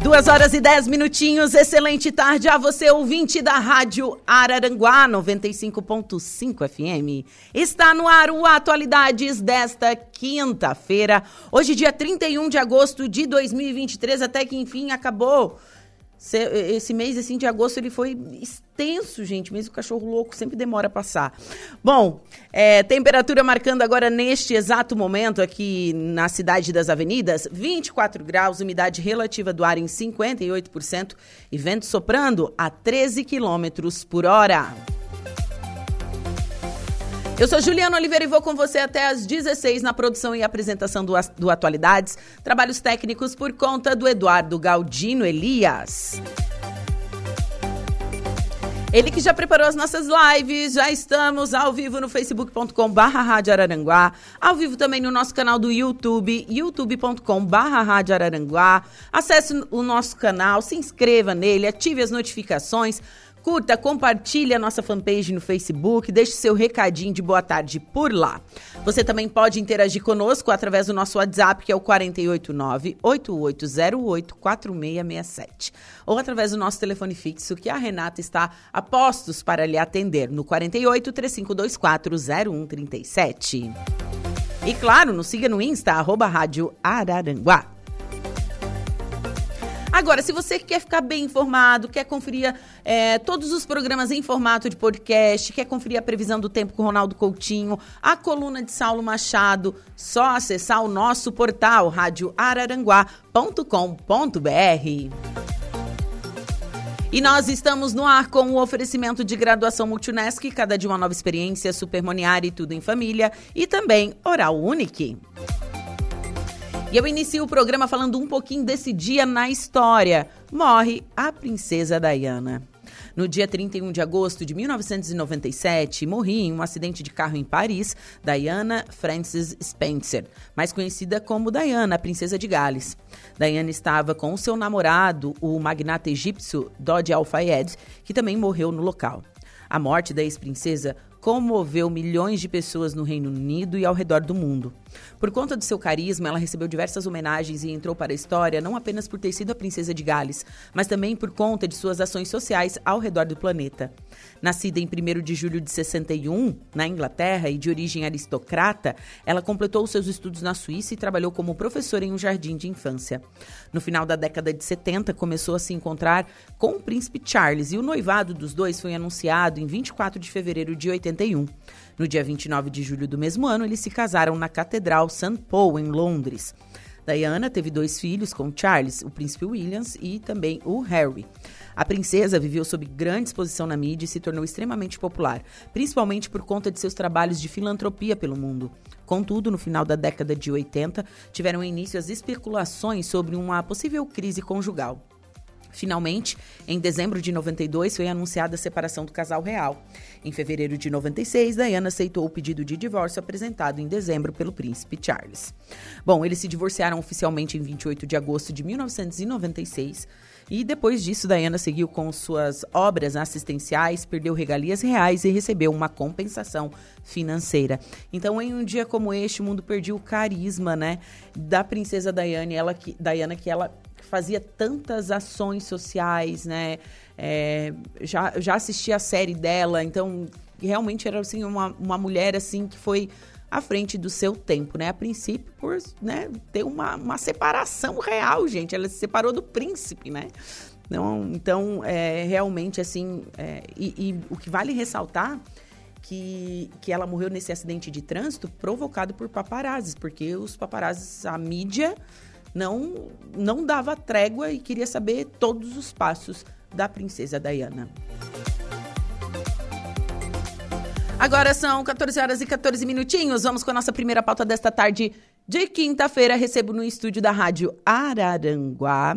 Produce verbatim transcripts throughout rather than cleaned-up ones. duas horas e dez minutinhos, excelente tarde a você, ouvinte da Rádio Araranguá, noventa e cinco ponto cinco F M. Está no ar o Atualidades desta quinta-feira, hoje dia trinta e um de agosto de dois mil e vinte e três, até que enfim acabou. Esse mês assim, de agosto ele foi extenso, gente, mesmo o cachorro louco sempre demora a passar. Bom, é, temperatura marcando agora neste exato momento aqui na Cidade das Avenidas, vinte e quatro graus, umidade relativa do ar em cinquenta e oito por cento e vento soprando a treze quilômetros por hora. Eu sou Juliana Oliveira e vou com você até às dezesseis na produção e apresentação do, do Atualidades. Trabalhos técnicos por conta do Eduardo Galdino Elias. Ele que já preparou as nossas lives, já estamos ao vivo no facebook ponto com barra rádio araranguá, ao vivo também no nosso canal do YouTube, youtube ponto com barra rádio araranguá. Acesse o nosso canal, se inscreva nele, ative as notificações. Curta, compartilhe a nossa fanpage no Facebook, deixe seu recadinho de boa tarde por lá. Você também pode interagir conosco através do nosso WhatsApp, que é o quatro oito nove, oito oito zero oito, quatro seis seis sete. Ou através do nosso telefone fixo, que a Renata está a postos para lhe atender, no quatro oito, três cinco dois quatro, zero um três sete. E claro, nos siga no Insta, arroba Rádio Araranguá. Agora, se você quer ficar bem informado, quer conferir é, todos os programas em formato de podcast, quer conferir a previsão do tempo com o Ronaldo Coutinho, a coluna de Saulo Machado, só acessar o nosso portal rádio araranguá ponto com ponto br. E nós estamos no ar com o oferecimento de graduação Multiunesco, cada dia uma nova experiência, Supermoniar e tudo em família, e também Oral Unique. E eu inicio o programa falando um pouquinho desse dia na história. Morre a princesa Diana. No dia trinta e um de agosto de mil novecentos e noventa e sete, morria em um acidente de carro em Paris, Diana Frances Spencer, mais conhecida como Diana, a princesa de Gales. Diana estava com seu namorado, o magnata egípcio Dodi Al-Fayed, que também morreu no local. A morte da ex-princesa comoveu milhões de pessoas no Reino Unido e ao redor do mundo. Por conta do seu carisma, ela recebeu diversas homenagens e entrou para a história não apenas por ter sido a princesa de Gales, mas também por conta de suas ações sociais ao redor do planeta. Nascida em primeiro de julho de sessenta e um, na Inglaterra, e de origem aristocrata, ela completou seus estudos na Suíça e trabalhou como professora em um jardim de infância. No final da década de setenta, começou a se encontrar com o príncipe Charles, e o noivado dos dois foi anunciado em vinte e quatro de fevereiro de oitenta e um. No dia vinte e nove de julho do mesmo ano, eles se casaram na Catedral Saint Paul, em Londres. Diana teve dois filhos com Charles, o príncipe William e também o Harry. A princesa viveu sob grande exposição na mídia e se tornou extremamente popular, principalmente por conta de seus trabalhos de filantropia pelo mundo. Contudo, no final da década de oitenta, tiveram início as especulações sobre uma possível crise conjugal. Finalmente, em dezembro de noventa e dois, foi anunciada a separação do casal real. Em fevereiro de noventa e seis, Diana aceitou o pedido de divórcio apresentado em dezembro pelo príncipe Charles. Bom, eles se divorciaram oficialmente em vinte e oito de agosto de mil novecentos e noventa e seis e depois disso, Diana seguiu com suas obras assistenciais, perdeu regalias reais e recebeu uma compensação financeira. Então, em um dia como este, o mundo perdeu o carisma, né, da princesa Diana, ela que, Diana, que ela... que fazia tantas ações sociais, né? É, já, já assisti a série dela, então realmente era assim, uma, uma mulher assim, que foi à frente do seu tempo, né? A princípio, por né, ter uma, uma separação real, gente. Ela se separou do príncipe, né? Então, então é, realmente, assim... É, e, e o que vale ressaltar... Que, que ela morreu nesse acidente de trânsito provocado por paparazzis, porque os paparazzis, a mídia... Não, não dava trégua e queria saber todos os passos da princesa Diana. Agora são quatorze horas e quatorze minutinhos. Vamos com a nossa primeira pauta desta tarde de quinta-feira. Recebo no estúdio da Rádio Araranguá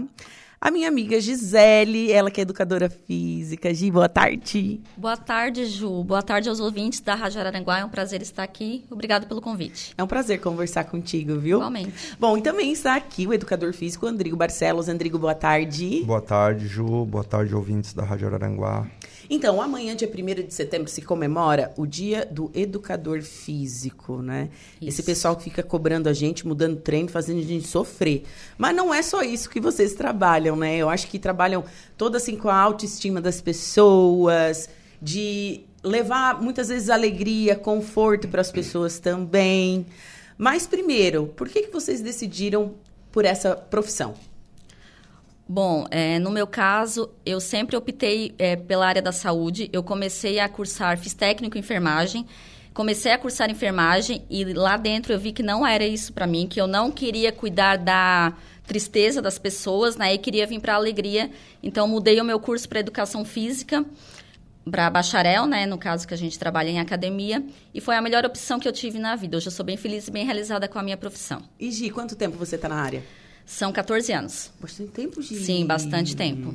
a minha amiga Gisele, ela que é educadora física. Gi, boa tarde. Boa tarde, Ju. Boa tarde aos ouvintes da Rádio Araranguá. É um prazer estar aqui. Obrigada pelo convite. É um prazer conversar contigo, viu? Igualmente. Bom, e também está aqui o educador físico Andrigo Barcelos. Andrigo, boa tarde. Boa tarde, Ju. Boa tarde, ouvintes da Rádio Araranguá. Então, amanhã, dia primeiro de setembro, se comemora o Dia do Educador Físico, né? Isso. Esse pessoal que fica cobrando a gente, mudando treino, fazendo a gente sofrer. Mas não é só isso que vocês trabalham, né? Eu acho que trabalham toda assim com a autoestima das pessoas, de levar, muitas vezes, alegria, conforto para as pessoas também. Mas, primeiro, por que que vocês decidiram por essa profissão? Bom, é, no meu caso, eu sempre optei é, pela área da saúde. Eu comecei a cursar, fiz técnico em enfermagem, comecei a cursar enfermagem e lá dentro eu vi que não era isso para mim, que eu não queria cuidar da tristeza das pessoas, né? E queria vir para a alegria. Então, mudei o meu curso para educação física, para bacharel, né? No caso que a gente trabalha em academia, e foi a melhor opção que eu tive na vida. Hoje eu sou bem feliz e bem realizada com a minha profissão. E, Gi, quanto tempo você está na área? São quatorze anos. Bastante tempo, Gi. Sim, bastante tempo.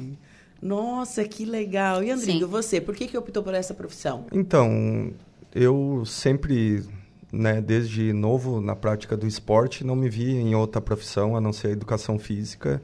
Nossa, que legal. E, Andrigo, você, por que que optou por essa profissão? Então, eu sempre, né, desde novo, na prática do esporte, não me vi em outra profissão, a não ser a educação física.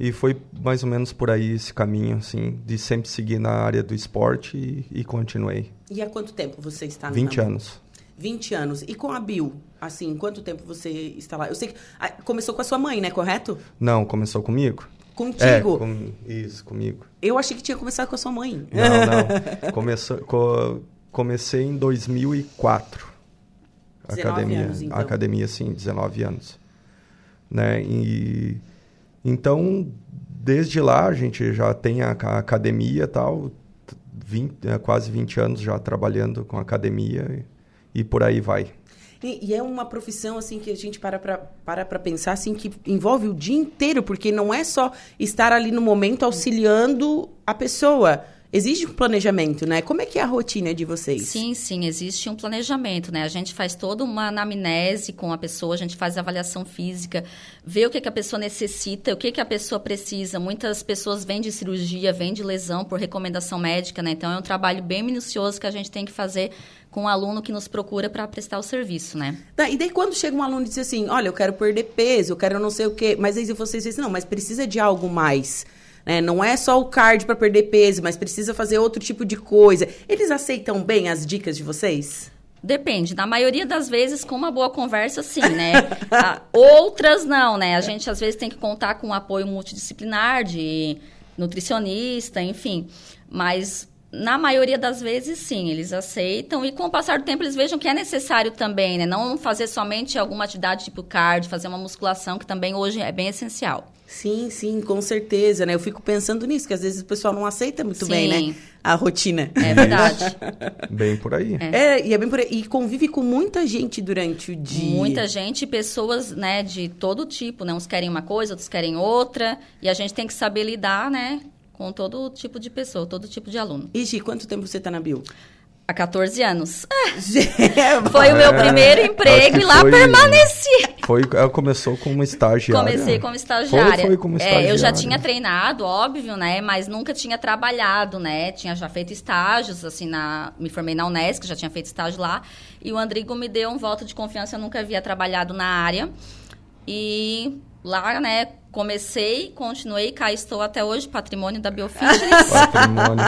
E foi mais ou menos por aí esse caminho, assim, de sempre seguir na área do esporte e, e continuei. E há quanto tempo você está na área? vinte anos. vinte anos. E com a Bio, assim, quanto tempo você está lá? Eu sei que ah, começou com a sua mãe, né? Correto? Não, começou comigo. Contigo? É, com, isso, comigo. Eu achei que tinha começado com a sua mãe. Não, não. Começou, co, comecei em dois mil e quatro. dezenove academia, anos, então. Academia, sim, dezenove anos. Né? E, então, desde lá, a gente já tem a, a academia e tal, vinte, quase vinte anos já trabalhando com academia. E por aí vai. E, e é uma profissão, assim, que a gente para pra, para pra pensar, assim, que envolve o dia inteiro, porque não é só estar ali no momento auxiliando a pessoa. Existe um planejamento, né? Como é que é a rotina de vocês? Sim, sim, existe um planejamento, né? A gente faz toda uma anamnese com a pessoa, a gente faz avaliação física, vê o que que a pessoa necessita, o que que a pessoa precisa. Muitas pessoas vêm de cirurgia, vêm de lesão por recomendação médica, né? Então, é um trabalho bem minucioso que a gente tem que fazer com o aluno que nos procura para prestar o serviço, né? Tá, e daí quando chega um aluno e diz assim, olha, eu quero perder peso, eu quero não sei o quê, mas aí vocês dizem, não, mas precisa de algo mais. É, não é só o cardio para perder peso, mas precisa fazer outro tipo de coisa. Eles aceitam bem as dicas de vocês? Depende. Na maioria das vezes, com uma boa conversa, sim, né? ah, outras não, né? A gente, às vezes, tem que contar com um apoio multidisciplinar de nutricionista, enfim. Mas, na maioria das vezes, sim, eles aceitam. E, com o passar do tempo, eles vejam que é necessário também, né? Não fazer somente alguma atividade tipo cardio, fazer uma musculação, que também hoje é bem essencial. Sim, sim, com certeza, né? Eu fico pensando nisso, que às vezes o pessoal não aceita muito sim. bem, né? A rotina. É verdade. Bem por aí. É. É, e é bem por aí. E convive com muita gente durante o dia. Muita gente, pessoas, né, de todo tipo, né? Uns querem uma coisa, outros querem outra. E a gente tem que saber lidar, né? Com todo tipo de pessoa, todo tipo de aluno. E, Gi, quanto tempo você está na Bio? Há quatorze anos. Foi o meu primeiro é, emprego e lá foi, permaneci. Foi, ela começou como estagiária. Comecei como estagiária. Foi, foi como estagiária. É, eu já tinha treinado, óbvio, né? Mas nunca tinha trabalhado, né? Tinha já feito estágios, assim, na, me formei na Unesco, já tinha feito estágio lá. E o Andrigo me deu um voto de confiança, eu nunca havia trabalhado na área. E lá, né, comecei, continuei, cá estou até hoje, patrimônio da Biofitness. Patrimônio.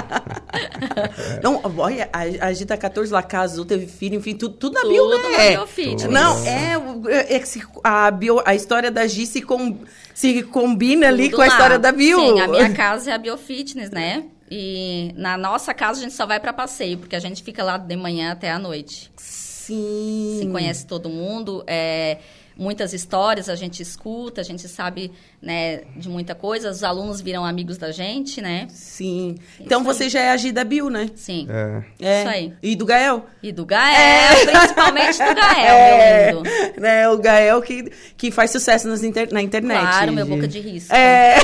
Não, olha, a, a gente tá quatorze lá, casou, teve filho, enfim, tudo, tudo na tudo Bio, né? Tudo na Biofitness. Não, é, é que a, bio, a história da Gi se, com, se combina ali tudo com lá. A história da Bio. Sim, a minha casa é a Biofitness, né? E na nossa casa a gente só vai para passeio, porque a gente fica lá de manhã até a noite. Sim. Se conhece todo mundo, é... muitas histórias a gente escuta, a gente sabe, né, de muita coisa. Os alunos viram amigos da gente, né? Sim. Isso então, aí. Você já é a Gi da Bio, né? Sim. É. é. Isso aí. E do Gael? E do Gael, é. principalmente do Gael, é. meu lindo. Né, o Gael que, que faz sucesso nas inter... na internet. Claro, meu boca de risco. É.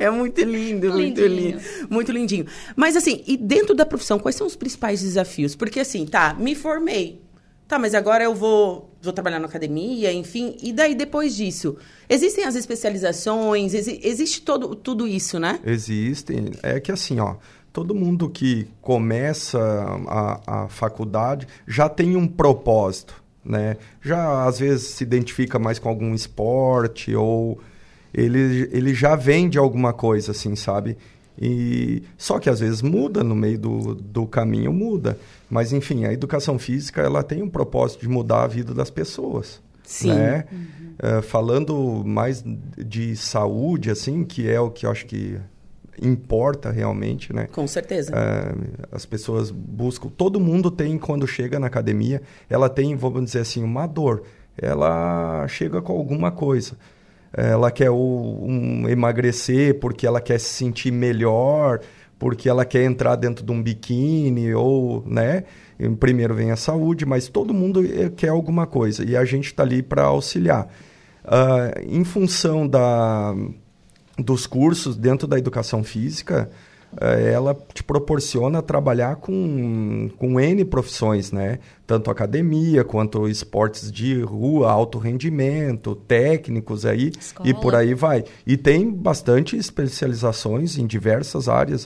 É muito lindo, muito lindinho. lindo. Muito lindinho. Mas, assim, e dentro da profissão, quais são os principais desafios? Porque, assim, tá, me formei. Tá, mas agora eu vou, vou trabalhar na academia, enfim. E daí, depois disso? Existem as especializações? Exi- existe todo, tudo isso, né? Existem. É que assim, ó, todo mundo que começa a, a faculdade já tem um propósito, né? Já, às vezes, se identifica mais com algum esporte ou ele, ele já vem de alguma coisa, assim, sabe? E só que às vezes muda no meio do, do caminho, muda. Mas, enfim, a educação física, ela tem um propósito de mudar a vida das pessoas. Sim. Né? Uhum. Uh, falando mais de saúde, assim, que é o que eu acho que importa realmente, né? Com certeza. Uh, as pessoas buscam... Todo mundo tem, quando chega na academia, ela tem, vamos dizer assim, uma dor. Ela chega com alguma coisa. Ela quer um, emagrecer porque ela quer se sentir melhor, porque ela quer entrar dentro de um biquíni, ou, né? Primeiro vem a saúde, mas todo mundo quer alguma coisa. E a gente está ali para auxiliar. Uh, em função da, dos cursos dentro da educação física, uh, ela te proporciona trabalhar com, com N profissões, né? Tanto academia, quanto esportes de rua, alto rendimento, técnicos aí, escola. E por aí vai. E tem bastante especializações em diversas áreas,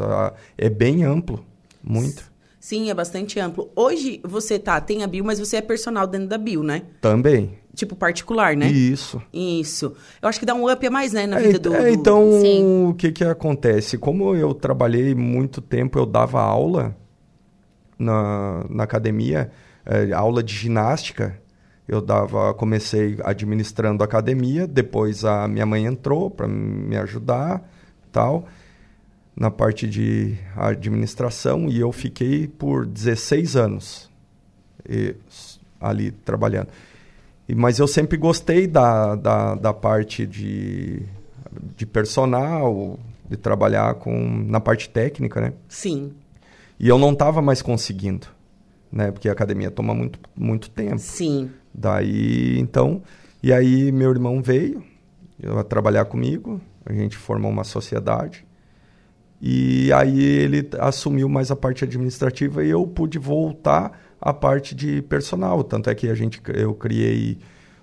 é bem amplo, muito. Sim, é bastante amplo. Hoje você tá, tem a Bio, mas você é personal dentro da Bio, né? Também. Tipo particular, né? Isso. Isso. Eu acho que dá um up a mais, né, na é, vida do... É, então, do... o que que acontece? Como eu trabalhei muito tempo, eu dava aula na, na academia... É, aula de ginástica, eu dava, comecei administrando a academia, depois a minha mãe entrou para me ajudar, tal, na parte de administração, e eu fiquei por dezesseis anos e, ali trabalhando. E, mas eu sempre gostei da, da, da parte de, de personal, de trabalhar com, na parte técnica, né? Sim. E eu não estava mais conseguindo. Né? Porque a academia toma muito, muito tempo. Sim. Daí, então... E aí, meu irmão veio a trabalhar comigo. A gente formou uma sociedade. E aí, ele assumiu mais a parte administrativa e eu pude voltar à parte de personal. Tanto é que a gente, eu criei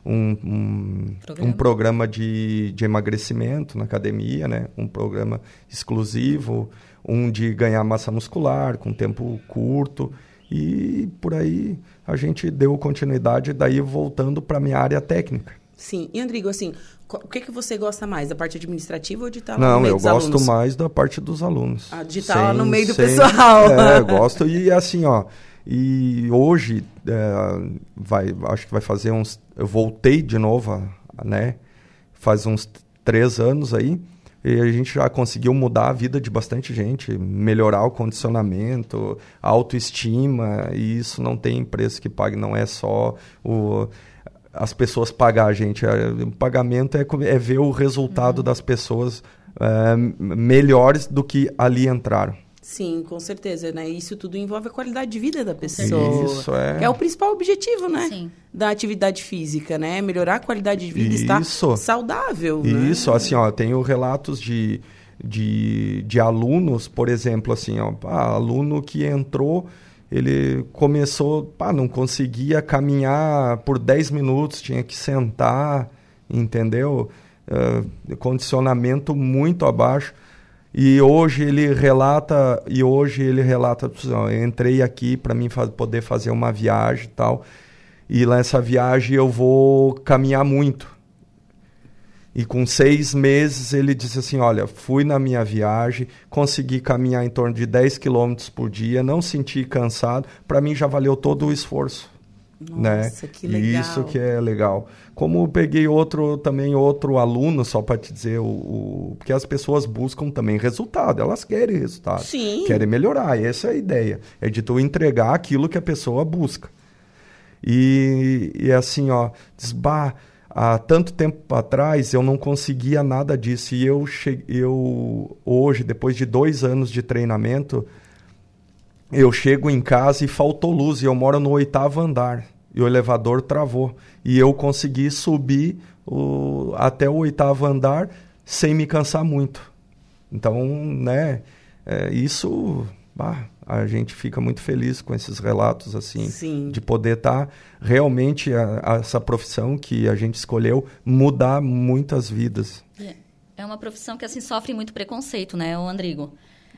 um, um, programa. um programa de, de emagrecimento na academia, né? Um programa exclusivo. Um de ganhar massa muscular com tempo curto. E por aí a gente deu continuidade, daí voltando para a minha área técnica. Sim. E, Andrigo, assim, o que, que você gosta mais? Da parte administrativa ou de estar lá Não, no meio dos alunos? Não, eu gosto mais da parte dos alunos. Ah, de estar lá no meio do pessoal. É, eu gosto. E assim, ó, e hoje, é, vai, acho que vai fazer uns... Eu voltei de novo, né? Faz uns três anos aí. E a gente já conseguiu mudar a vida de bastante gente, melhorar o condicionamento, a autoestima, e isso não tem preço que pague, não é só o, as pessoas pagar a gente. O pagamento é, é ver o resultado uhum. das pessoas é, melhores do que ali entraram. Sim, com certeza, né? Isso tudo envolve a qualidade de vida da pessoa. Isso, é. É o principal objetivo, né? Sim. Da atividade física, né? Melhorar a qualidade de vida e estar saudável, né? Isso, assim, ó, eu tenho relatos de, de, de alunos, por exemplo, assim, ó, aluno que entrou, ele começou, pá, não conseguia caminhar por dez minutos, tinha que sentar, entendeu? Uh, condicionamento muito abaixo. E hoje ele relata, e hoje ele relata, eu entrei aqui para mim fa- poder fazer uma viagem e tal, e nessa viagem eu vou caminhar muito. E com seis meses ele disse assim, olha, fui na minha viagem, consegui caminhar em torno de dez quilômetros por dia, não senti cansado, para mim já valeu todo o esforço. Nossa, né? Que legal. Isso que é legal. Como eu peguei outro, também outro aluno, só para te dizer, o, o, porque as pessoas buscam também resultado, elas querem resultado, Sim. querem melhorar, essa é a ideia, é de tu entregar aquilo que a pessoa busca. E, e assim, ó, diz, bah, há tanto tempo atrás eu não conseguia nada disso. E eu, che- eu hoje, depois de dois anos de treinamento, eu chego em casa e faltou luz. E eu moro no oitavo andar. E o elevador travou. E eu consegui subir o, até o oitavo andar sem me cansar muito. Então, né, é, isso... Bah, a gente fica muito feliz com esses relatos, assim, sim, de poder estar tá realmente a, a essa profissão que a gente escolheu mudar muitas vidas. É uma profissão que, assim, sofre muito preconceito, né, o Andrigo?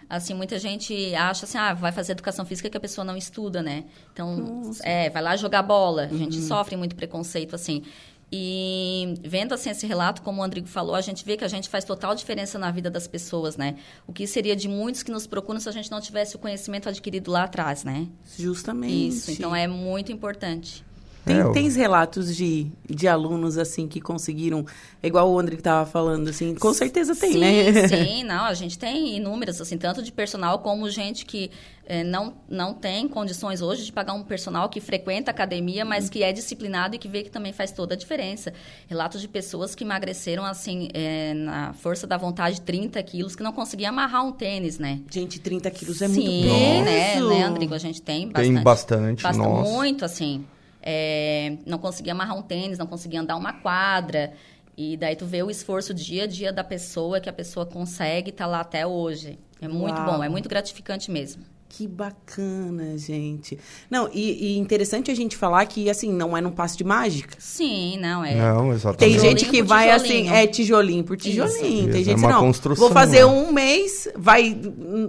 Assim, muita gente acha assim, ah, vai fazer educação física que a pessoa não estuda, né? Então, é, vai lá jogar bola. A gente uhum. sofre muito preconceito, assim. E vendo assim esse relato, como o Andrigo falou, a gente vê que a gente faz total diferença na vida das pessoas, né? O que seria de muitos que nos procuram se a gente não tivesse o conhecimento adquirido lá atrás, né? Justamente. Isso, então é muito importante. Tem, é, tem relatos de, de alunos, assim, que conseguiram, igual o André que estava falando, assim, com certeza tem, sim, né? Sim, não, a gente tem inúmeras, assim, tanto de personal como gente que eh, não, não tem condições hoje de pagar um personal que frequenta a academia, mas uhum. que é disciplinado e que vê que também faz toda a diferença. Relatos de pessoas que emagreceram, assim, eh, na força da vontade, trinta quilos, que não conseguiam amarrar um tênis, né? Gente, trinta quilos é sim, muito peso. Sim, né, né, Andrigo? A gente tem bastante. Tem bastante, basta, nossa. Muito, assim... É, não conseguia amarrar um tênis, não conseguia andar uma quadra. E daí tu vê o esforço dia a dia da pessoa, que a pessoa consegue estar tá lá até hoje. É muito uau, bom, é muito gratificante mesmo. Que bacana, gente. Não, e, e interessante a gente falar que, assim, não é num passe de mágica. Sim, não é. Não, exatamente. Tem gente que vai, assim, é tijolinho por tijolinho. Isso. Tem gente, é não, vou fazer um mês, vai,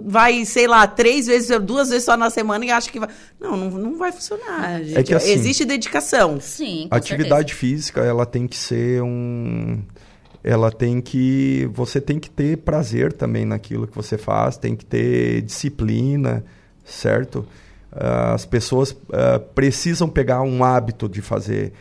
vai, sei lá, três vezes, duas vezes só na semana e acha que vai... Não, não, não vai funcionar, gente. É que, assim, existe dedicação. Sim, com certeza. A atividade física, ela tem que ser um... Ela tem que... Você tem que ter prazer também naquilo que você faz, tem que ter disciplina, certo? Uh, as pessoas uh, precisam pegar um hábito de fazer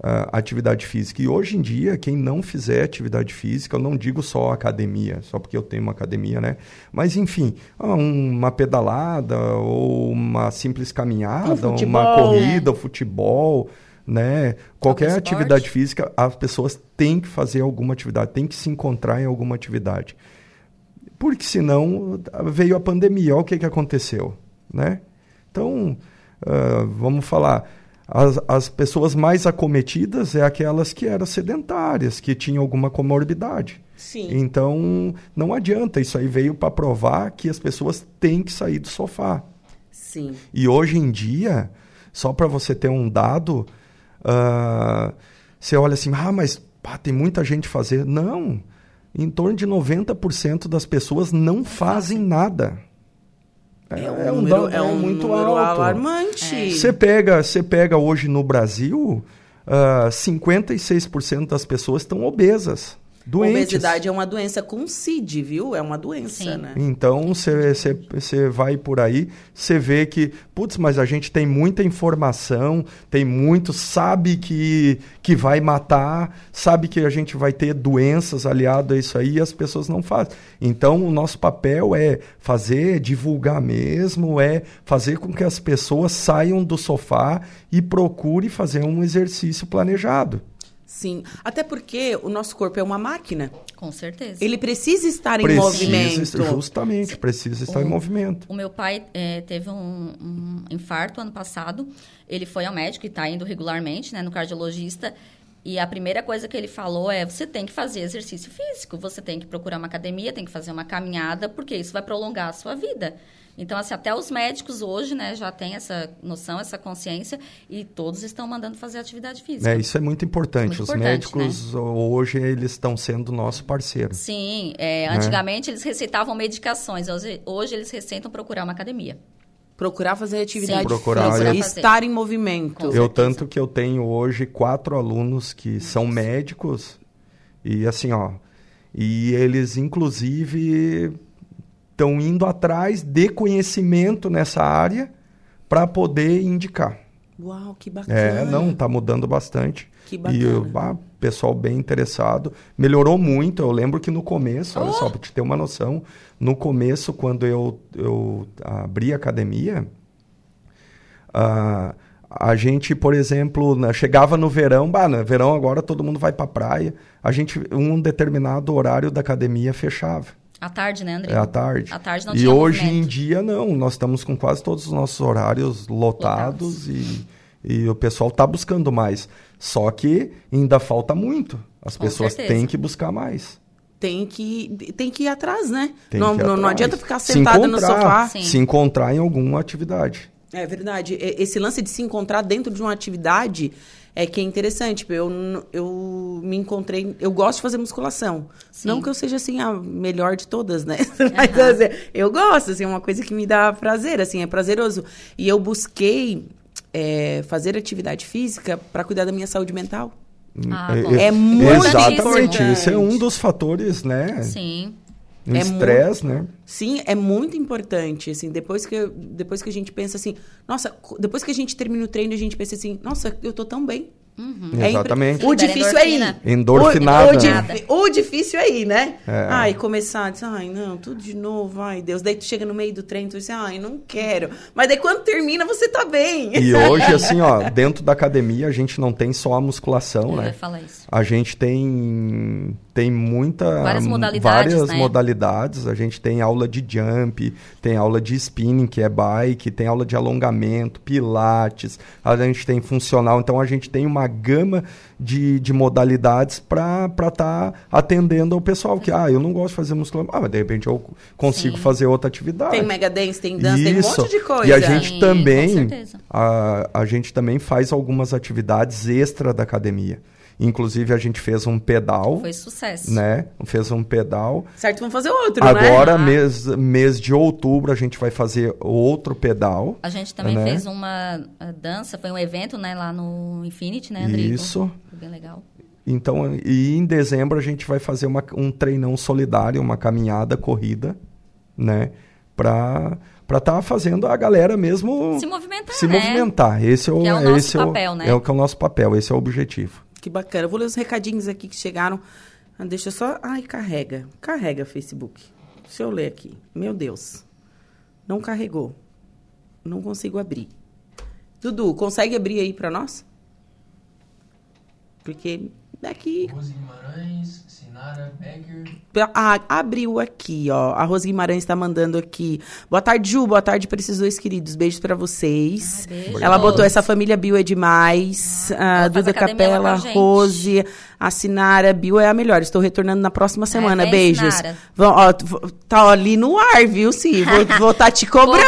uh, atividade física. E hoje em dia, quem não fizer atividade física, eu não digo só academia, só porque eu tenho uma academia, né? Mas, enfim, uma pedalada ou uma simples caminhada, um futebol, uma corrida, né? Um futebol... Né? Qualquer algum atividade esporte. Física, as pessoas têm que fazer alguma atividade, têm que se encontrar em alguma atividade. Porque senão veio a pandemia, olha o que, que aconteceu. Né? Então, uh, vamos falar, as, as pessoas mais acometidas é aquelas que eram sedentárias, que tinham alguma comorbidade. Sim. Então, não adianta, isso aí veio para provar que as pessoas têm que sair do sofá. Sim. E hoje em dia, só para você ter um dado... Uh, você olha assim, ah, mas pá, tem muita gente fazer. Não, em torno de noventa por cento das pessoas não fazem nada. É, é, é um número, é um muito número alto. Alarmante. Você é. pega, você pega hoje no Brasil, uh, cinquenta e seis por cento das pessoas estão obesas. Doentes. Obesidade é uma doença com C I D, viu? É uma doença, sim, né? Então, você vai por aí, você vê que, putz, mas a gente tem muita informação, tem muito, sabe que, que vai matar, sabe que a gente vai ter doenças aliadas a isso aí e as pessoas não fazem. Então, o nosso papel é fazer, divulgar mesmo, é fazer com que as pessoas saiam do sofá e procurem fazer um exercício planejado. Sim, até porque o nosso corpo é uma máquina. Com certeza. Ele precisa estar precisa, em movimento. Justamente, precisa estar o, em movimento. O meu pai é, teve um, um infarto ano passado. Ele foi ao médico e está indo regularmente, né, no cardiologista. E a primeira coisa que ele falou é, você tem que fazer exercício físico. Você tem que procurar uma academia, tem que fazer uma caminhada, porque isso vai prolongar a sua vida. Então, assim, até os médicos hoje, né, já têm essa noção, essa consciência, e todos estão mandando fazer atividade física. É, isso é muito importante. Muito os importante, médicos, né? Hoje, eles estão sendo nosso parceiro. Sim, é, antigamente é. eles receitavam medicações, hoje, hoje eles receitam procurar uma academia. Procurar fazer atividade física, estar em movimento. Eu, tanto que eu tenho hoje quatro alunos que nossa, são médicos, e assim, ó, e eles, inclusive... estão indo atrás de conhecimento nessa área para poder indicar. Uau, que bacana. É, não, está mudando bastante. Que bacana. E o ah, pessoal bem interessado. Melhorou muito, eu lembro que no começo, oh! olha só, para te ter uma noção, no começo, quando eu, eu abri a academia, ah, A gente, por exemplo, né, chegava no verão, bah, no verão agora todo mundo vai pra praia, a gente, um determinado horário da academia fechava. À tarde, né, André? É, à tarde. À tarde não tinha movimento. E hoje em dia, não. Nós estamos com quase todos os nossos horários lotados, lotados. E, e o pessoal tá buscando mais. Só que ainda falta muito. As com pessoas certeza. Têm que buscar mais. Tem que, tem que ir atrás, né? Tem não, que ir não, não adianta ficar sentada se no sofá. Sim. Se encontrar em alguma atividade. É verdade. Esse lance de se encontrar dentro de uma atividade é que é interessante. Eu, eu me encontrei... Eu gosto de fazer musculação. Sim. Não que eu seja, assim, a melhor de todas, né? Uhum. Mas, assim, eu gosto, assim, é uma coisa que me dá prazer, assim, é prazeroso. E eu busquei é, fazer atividade física para cuidar da minha saúde mental. Ah, é, é muito exatamente. Importante. Isso é um dos fatores, né? Sim. O estresse, é né? Sim, é muito importante, assim, depois que, depois que a gente pensa assim, nossa, depois que a gente termina o treino, a gente pensa assim, nossa, eu tô tão bem. Uhum. É Exatamente. Impre... O difícil é ir. Endorfinada. O, o, o difícil é ir, né? É. Ai, começar, diz, ai, não, tudo de novo, ai, Deus. Daí tu chega no meio do treino, tu diz, ai, não quero. Mas daí quando termina, você tá bem. E hoje, assim, ó, dentro da academia, a gente não tem só a musculação, eu né? ia falar isso. A gente tem, tem muita... Várias modalidades, Várias né? modalidades. A gente tem aula de jump, tem aula de spinning, que é bike, tem aula de alongamento, pilates, a gente tem funcional, então a gente tem uma uma gama de, de modalidades para estar tá atendendo ao pessoal que, ah, eu não gosto de fazer musculação, ah, mas de repente eu consigo Sim. fazer outra atividade. Tem mega dance, tem dança, tem um monte de coisa. E a gente, Sim, também, a, a gente também faz algumas atividades extra da academia. Inclusive, a gente fez um pedal. Foi sucesso. Né? Fez um pedal. Certo, vamos fazer outro, Agora, né? Agora, ah. mês, mês de outubro, a gente vai fazer outro pedal. A gente também né? fez uma dança, foi um evento né, lá no Infinity, né, Andrigo? Isso. Foi bem legal. Então, e em dezembro, a gente vai fazer uma, um treinão solidário, uma caminhada, corrida, né? Pra... para estar tá fazendo a galera mesmo... Se movimentar, Se né? movimentar. Esse é o, que é o nosso esse papel, é o, né? É o que é o nosso papel, esse é o objetivo. Que bacana. Eu vou ler os recadinhos aqui que chegaram. Ah, deixa só... Ai, carrega. Carrega, Facebook. Deixa eu ler aqui. Meu Deus. Não carregou. Não consigo abrir. Dudu, consegue abrir aí para nós? Porque daqui... Rose Guimarães... Ah, abriu aqui, ó. A Rose Guimarães tá mandando aqui. Boa tarde, Ju. Boa tarde para esses dois queridos. Beijos para vocês. Ah, beijo. Ela botou essa família Bio é demais. Ah, a Duda Capela, Rose, a Sinara. Bio é a melhor. Estou retornando na próxima semana. É, beijos. Vão, ó, tá ali no ar, viu, Sim? Vou estar tá te cobrando.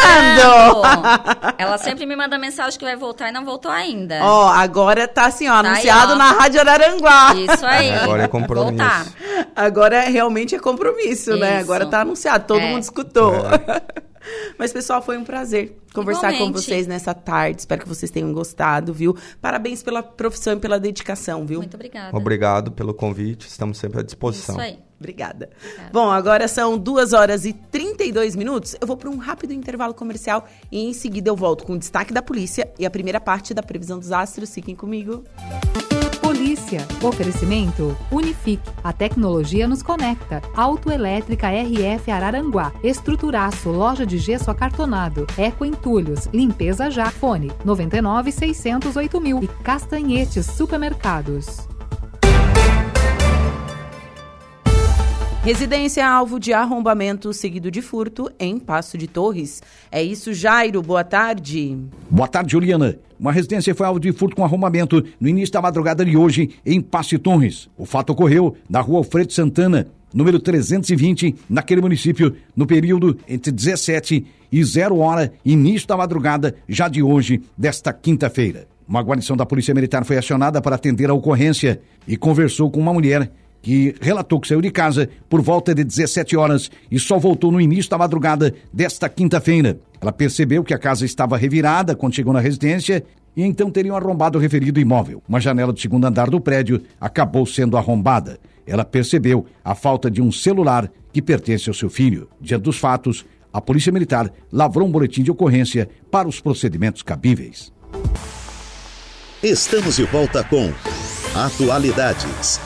Ela sempre me manda mensagem que vai voltar e não voltou ainda. Ó, agora tá assim, ó. Tá anunciado aí, ó. Na Rádio Araranguá. Isso aí. É, agora é compromisso. Voltar. Agora realmente é compromisso, Isso. né? Agora tá anunciado, todo é. mundo escutou. É. Mas, pessoal, foi um prazer conversar Igualmente. com vocês nessa tarde. Espero que vocês tenham gostado, viu? Parabéns pela profissão e pela dedicação, viu? Muito obrigada. Obrigado pelo convite, estamos sempre à disposição. Isso aí. Obrigada. Obrigada. Bom, agora são duas horas e trinta e dois minutos. Eu vou para um rápido intervalo comercial e em seguida eu volto com o destaque da polícia e a primeira parte da previsão dos astros. Fiquem comigo. Polícia. Oferecimento Unifique. A tecnologia nos conecta. Autoelétrica R F Araranguá. Estruturaço. Loja de gesso acartonado. Eco Entulhos. Limpeza já. Fone noventa e nove, seiscentos e oito mil. E Castanhetes Supermercados. Residência alvo de arrombamento seguido de furto em Passo de Torres. É isso, Jairo. Boa tarde. Boa tarde, Juliana. Uma residência foi alvo de furto com arrombamento no início da madrugada de hoje em Passo de Torres. O fato ocorreu na rua Alfredo Santana, número trezentos e vinte, naquele município, no período entre dezessete e zero hora, início da madrugada, já de hoje, desta quinta-feira. Uma guarnição da Polícia Militar foi acionada para atender a ocorrência e conversou com uma mulher que relatou que saiu de casa por volta de dezessete horas e só voltou no início da madrugada desta quinta-feira. Ela percebeu que a casa estava revirada quando chegou na residência e então teriam arrombado o referido imóvel. Uma janela do segundo andar do prédio acabou sendo arrombada. Ela percebeu a falta de um celular que pertence ao seu filho. Diante dos fatos, a Polícia Militar lavrou um boletim de ocorrência para os procedimentos cabíveis. Estamos de volta com Atualidades.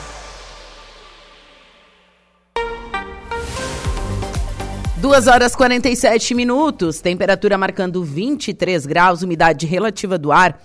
duas horas e quarenta e sete minutos, temperatura marcando vinte e três graus, umidade relativa do ar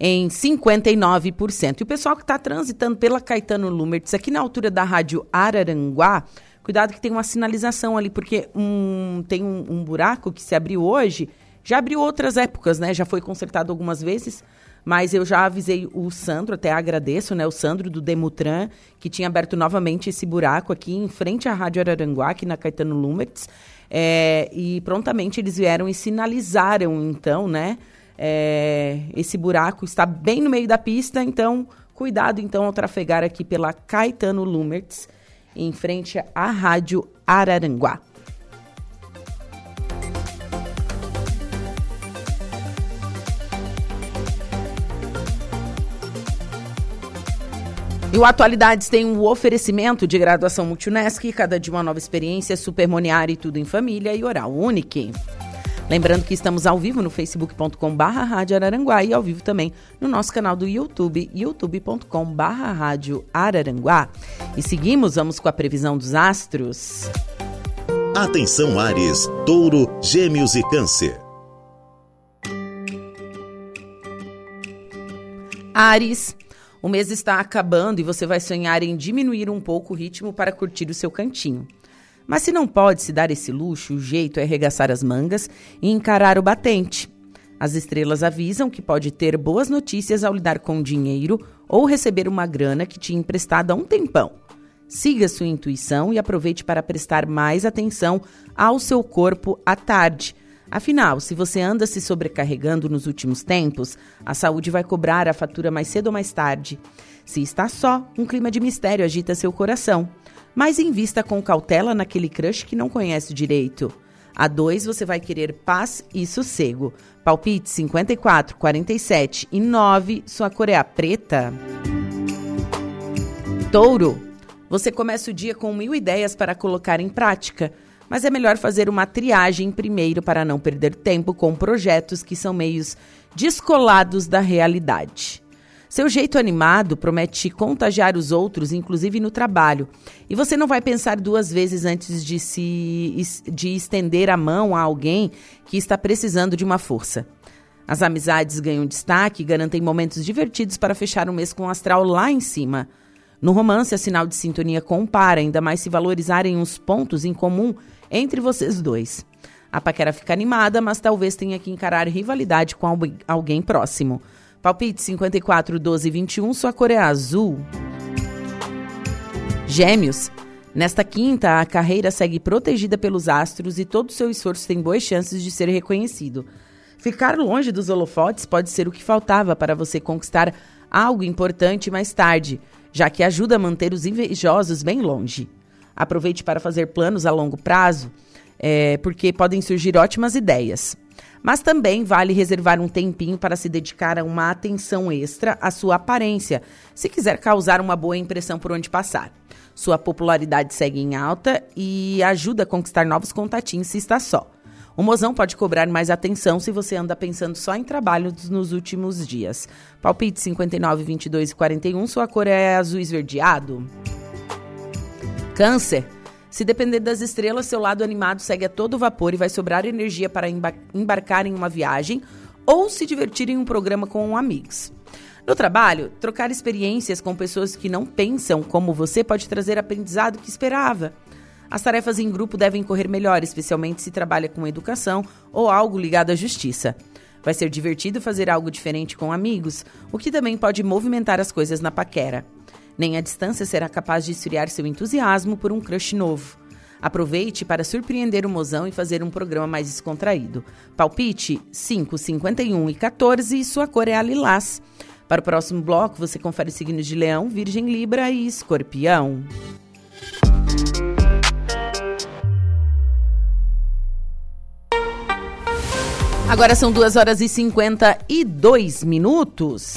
em cinquenta e nove por cento. E o pessoal que está transitando pela Caetano Lumertz, aqui na altura da Rádio Araranguá, cuidado que tem uma sinalização ali, porque um, tem um, um buraco que se abriu hoje, já abriu outras épocas, né? Já foi consertado algumas vezes, mas eu já avisei o Sandro, até agradeço, né? O Sandro do Demutran, que tinha aberto novamente esse buraco aqui em frente à Rádio Araranguá, aqui na Caetano Lumertz. É, e prontamente eles vieram e sinalizaram, então, né? É, esse buraco está bem no meio da pista, então cuidado então ao trafegar aqui pela Caetano Lumertz, em frente à Rádio Araranguá. E o Atualidades tem um oferecimento de graduação Multi-Unesc, cada dia uma nova experiência, Supermoniário e tudo em família e Oral Unique. Lembrando que estamos ao vivo no facebook ponto com ponto br Rádio Araranguá e ao vivo também no nosso canal do YouTube, youtube ponto com ponto br Rádio Araranguá. E seguimos, vamos com a previsão dos astros. Atenção Áries, Touro, Gêmeos e Câncer. Áries, o mês está acabando e você vai sonhar em diminuir um pouco o ritmo para curtir o seu cantinho. Mas se não pode se dar esse luxo, o jeito é arregaçar as mangas e encarar o batente. As estrelas avisam que pode ter boas notícias ao lidar com dinheiro ou receber uma grana que tinha emprestada há um tempão. Siga sua intuição e aproveite para prestar mais atenção ao seu corpo à tarde. Afinal, se você anda se sobrecarregando nos últimos tempos, a saúde vai cobrar a fatura mais cedo ou mais tarde. Se está só, um clima de mistério agita seu coração. Mas invista com cautela naquele crush que não conhece direito. A dois, você vai querer paz e sossego. Palpite cinquenta e quatro, quarenta e sete e nove, sua cor é a preta. Touro, você começa o dia com mil ideias para colocar em prática. Mas é melhor fazer uma triagem primeiro para não perder tempo com projetos que são meios descolados da realidade. Seu jeito animado promete contagiar os outros, inclusive no trabalho. E você não vai pensar duas vezes antes de, se, de estender a mão a alguém que está precisando de uma força. As amizades ganham destaque e garantem momentos divertidos para fechar o mês com o astral lá em cima. No romance, a sinal de sintonia compara, ainda mais se valorizarem uns pontos em comum entre vocês dois. A paquera fica animada, mas talvez tenha que encarar rivalidade com alguém próximo. Palpite cinquenta e quatro, doze e vinte e um, sua cor é azul. Gêmeos, nesta quinta, a carreira segue protegida pelos astros e todo o seu esforço tem boas chances de ser reconhecido. Ficar longe dos holofotes pode ser o que faltava para você conquistar algo importante mais tarde, já que ajuda a manter os invejosos bem longe. Aproveite para fazer planos a longo prazo, é, porque podem surgir ótimas ideias. Mas também vale reservar um tempinho para se dedicar a uma atenção extra à sua aparência, se quiser causar uma boa impressão por onde passar. Sua popularidade segue em alta e ajuda a conquistar novos contatinhos se está só. O mozão pode cobrar mais atenção se você anda pensando só em trabalho nos últimos dias. Palpite cinquenta e nove, vinte e dois e quarenta e um, sua cor é azul esverdeado. Câncer. Se depender das estrelas, seu lado animado segue a todo vapor e vai sobrar energia para embar- embarcar em uma viagem ou se divertir em um programa com amigos. No trabalho, trocar experiências com pessoas que não pensam como você pode trazer aprendizado que esperava. As tarefas em grupo devem correr melhor, especialmente se trabalha com educação ou algo ligado à justiça. Vai ser divertido fazer algo diferente com amigos, o que também pode movimentar as coisas na paquera. Nem a distância será capaz de esfriar seu entusiasmo por um crush novo. Aproveite para surpreender o mozão e fazer um programa mais descontraído. Palpite cinco, cinquenta e um e quatorze e sua cor é a lilás. Para o próximo bloco, você confere signos de Leão, Virgem, Libra e Escorpião. Agora são duas horas e cinquenta e dois minutos.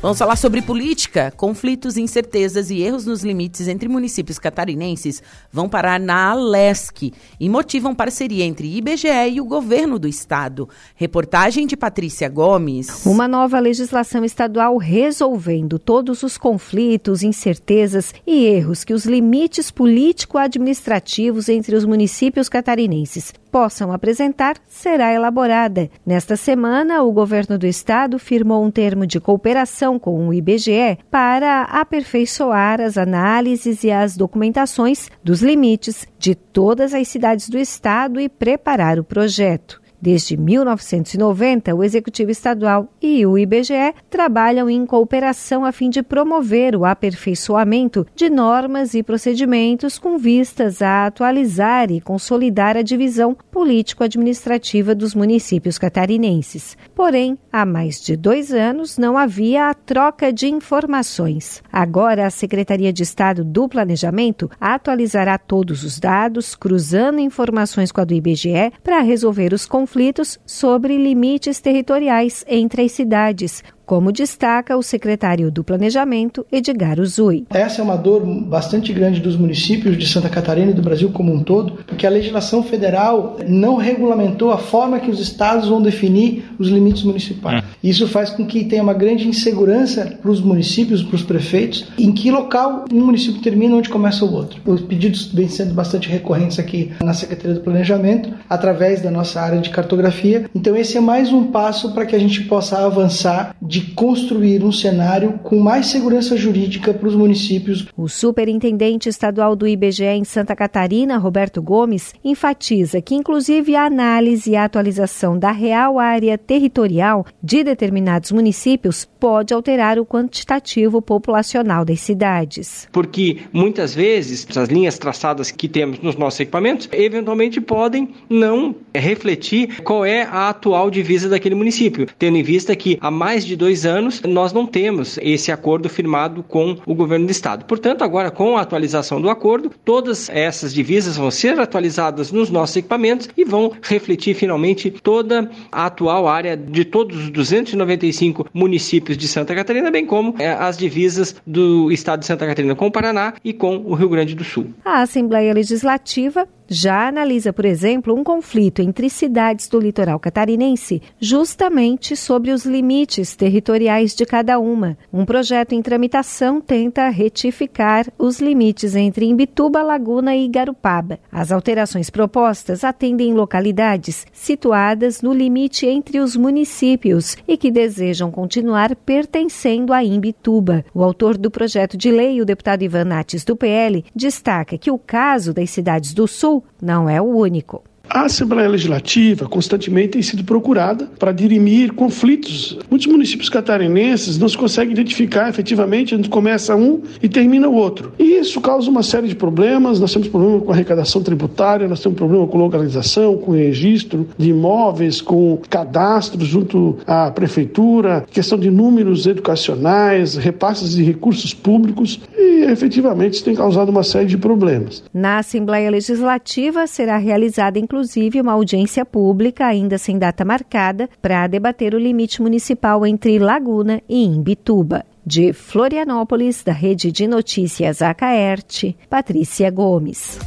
Vamos falar sobre política. Conflitos, incertezas e erros nos limites entre municípios catarinenses vão parar na Alesc e motivam parceria entre I B G E e o governo do estado. Reportagem de Patrícia Gomes. Uma nova legislação estadual resolvendo todos os conflitos, incertezas e erros que os limites político-administrativos entre os municípios catarinenses possam apresentar será elaborada. Nesta semana, o Governo do Estado firmou um termo de cooperação com o I B G E para aperfeiçoar as análises e as documentações dos limites de todas as cidades do Estado e preparar o projeto. Desde mil novecentos e noventa, o Executivo Estadual e o I B G E trabalham em cooperação a fim de promover o aperfeiçoamento de normas e procedimentos com vistas a atualizar e consolidar a divisão político-administrativa dos municípios catarinenses. Porém, há mais de dois anos não havia a troca de informações. Agora, a Secretaria de Estado do Planejamento atualizará todos os dados, cruzando informações com a do I B G E para resolver os conflitos. conflitos sobre limites territoriais entre as cidades, como destaca o secretário do Planejamento, Edgar Uzui. Essa é uma dor bastante grande dos municípios de Santa Catarina e do Brasil como um todo, porque a legislação federal não regulamentou a forma que os estados vão definir os limites municipais. Isso faz com que tenha uma grande insegurança para os municípios, para os prefeitos, em que local um município termina, onde começa o outro. Os pedidos vêm sendo bastante recorrentes aqui na Secretaria do Planejamento, através da nossa área de cartografia. Então esse é mais um passo para que a gente possa avançar de construir um cenário com mais segurança jurídica para os municípios. O superintendente estadual do I B G E em Santa Catarina, Roberto Gomes, enfatiza que inclusive a análise e a atualização da real área territorial de determinados municípios pode alterar o quantitativo populacional das cidades. Porque muitas vezes as linhas traçadas que temos nos nossos equipamentos eventualmente podem não refletir qual é a atual divisa daquele município, tendo em vista que há mais de dois dois anos, nós não temos esse acordo firmado com o governo do estado. Portanto, agora com a atualização do acordo, todas essas divisas vão ser atualizadas nos nossos equipamentos e vão refletir finalmente toda a atual área de todos os duzentos e noventa e cinco municípios de Santa Catarina, bem como as divisas do estado de Santa Catarina com o Paraná e com o Rio Grande do Sul. A Assembleia Legislativa já analisa, por exemplo, um conflito entre cidades do litoral catarinense, justamente sobre os limites territoriais de cada uma. Um projeto em tramitação tenta retificar os limites entre Imbituba, Laguna e Garupaba. As alterações propostas atendem localidades situadas no limite entre os municípios e que desejam continuar pertencendo a Imbituba. O autor do projeto de lei, o deputado Ivan Nates, do P L, destaca que o caso das cidades do Sul não é o único. A Assembleia Legislativa constantemente tem sido procurada para dirimir conflitos. Muitos municípios catarinenses não se conseguem identificar efetivamente onde começa um e termina o outro. E isso causa uma série de problemas. Nós temos problema com arrecadação tributária, nós temos problema com localização, com registro de imóveis, com cadastro junto à prefeitura, questão de números educacionais, repasses de recursos públicos e efetivamente isso tem causado uma série de problemas. Na Assembleia Legislativa será realizada inclusive Inclusive uma audiência pública, ainda sem data marcada, para debater o limite municipal entre Laguna e Imbituba. De Florianópolis, da Rede de Notícias Acaerte, Patrícia Gomes.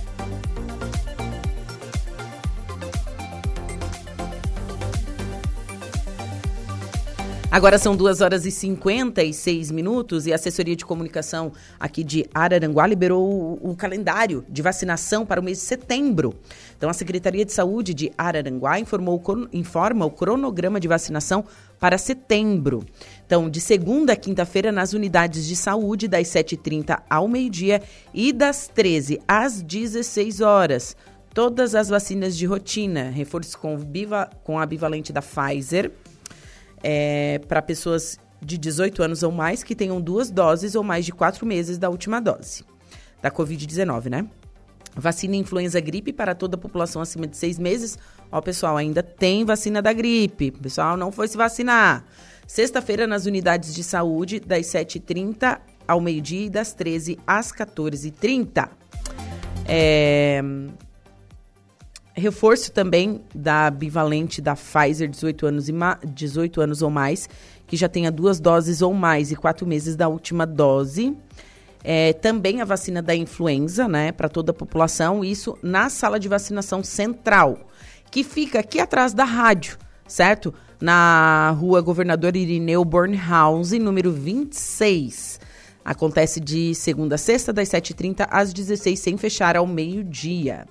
Agora são duas horas e cinquenta e seis minutos e a assessoria de comunicação aqui de Araranguá liberou o, o calendário de vacinação para o mês de setembro. Então, a Secretaria de Saúde de Araranguá informou, informa o cronograma de vacinação para setembro. Então, de segunda a quinta-feira, nas unidades de saúde, das sete e trinta ao meio-dia e das treze às dezesseis horas. Todas as vacinas de rotina, reforço com, biva, com a bivalente da Pfizer, É, para pessoas de dezoito anos ou mais que tenham duas doses ou mais de quatro meses da última dose da covid dezenove, né? Vacina influenza gripe para toda a população acima de seis meses. Ó, pessoal, ainda tem vacina da gripe. Pessoal, não foi se vacinar. Sexta-feira, nas unidades de saúde, das sete e trinta ao meio-dia e das treze às quatorze e trinta. É... Reforço também da bivalente da Pfizer, dezoito anos, e ma- dezoito anos ou mais, que já tenha duas doses ou mais e quatro meses da última dose. É, também a vacina da influenza, né, para toda a população, isso na sala de vacinação central, que fica aqui atrás da rádio, certo? Na rua Governador Irineu Bornhausen, número vinte e seis. Acontece de segunda a sexta, das sete e trinta às dezesseis, sem fechar ao meio-dia.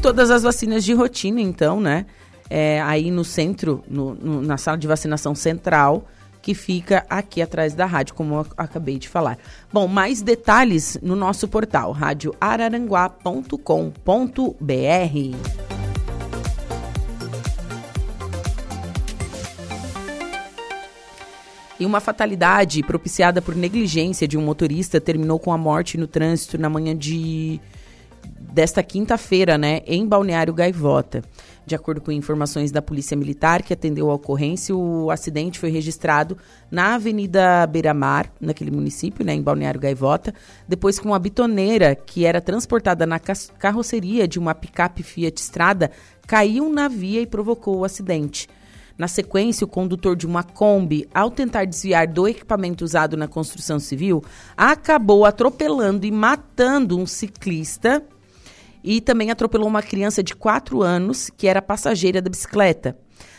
todas as vacinas de rotina, então, né? É, aí no centro, no, no, na sala de vacinação central, que fica aqui atrás da rádio, como eu acabei de falar. Bom, mais detalhes no nosso portal, rádio araranguá ponto com ponto br. E uma fatalidade propiciada por negligência de um motorista terminou com a morte no trânsito na manhã de... desta quinta-feira, né, em Balneário Gaivota. De acordo com informações da Polícia Militar, que atendeu a ocorrência, o acidente foi registrado na Avenida Beira-Mar, naquele município, né, em Balneário Gaivota, depois que uma bitoneira que era transportada na carroceria de uma picape Fiat Strada caiu na via e provocou o acidente. Na sequência, o condutor de uma Kombi, ao tentar desviar do equipamento usado na construção civil, acabou atropelando e matando um ciclista e também atropelou uma criança de quatro anos, que era passageira da bicicleta.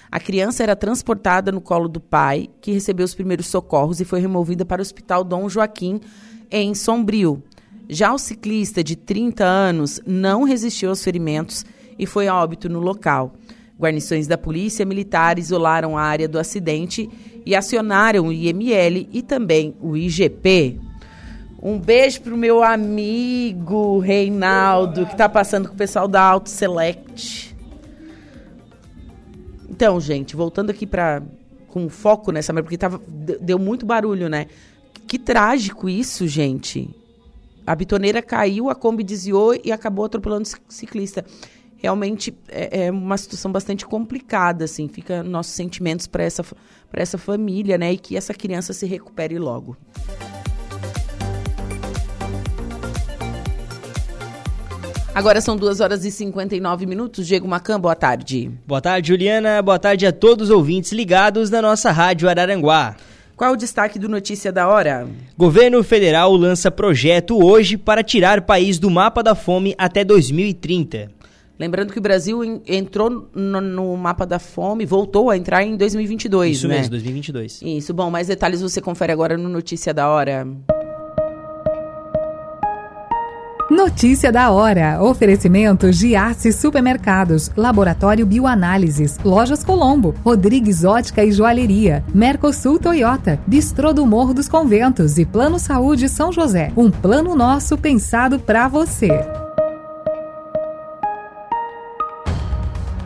A criança era transportada no colo do pai, que recebeu os primeiros socorros e foi removida para o Hospital Dom Joaquim, em Sombrio. Já o ciclista, de trinta anos, não resistiu aos ferimentos e foi a óbito no local. Guarnições da Polícia Militar isolaram a área do acidente e acionaram o I M L e também o I G P. Um beijo pro meu amigo Reinaldo, que tá passando com o pessoal da Auto Select. Então, gente, voltando aqui pra, com foco nessa... Porque tava, deu muito barulho, né? Que trágico isso, gente. A bitoneira caiu, a Kombi desviou e acabou atropelando o ciclista. Realmente é uma situação bastante complicada, assim, fica nossos sentimentos para essa, para essa família, né, e que essa criança se recupere logo. Agora são duas horas e cinquenta e nove minutos. Diego Macan, boa tarde. Boa tarde, Juliana, boa tarde a todos os ouvintes ligados na nossa Rádio Araranguá. Qual o destaque do Notícia da Hora? Governo federal lança projeto hoje para tirar o país do mapa da fome até dois mil e trinta. Lembrando que o Brasil entrou no, no mapa da fome, voltou a entrar em dois mil e vinte e dois, Isso né? Isso mesmo, dois mil e vinte e dois. Isso, bom, mais detalhes você confere agora no Notícia da Hora. Notícia da Hora. Oferecimento Giasse Supermercados, Laboratório Bioanálises, Lojas Colombo, Rodrigues Ótica e Joalheria, Mercosul Toyota, Bistrô do Morro dos Conventos e Plano Saúde São José. Um plano nosso pensado pra você.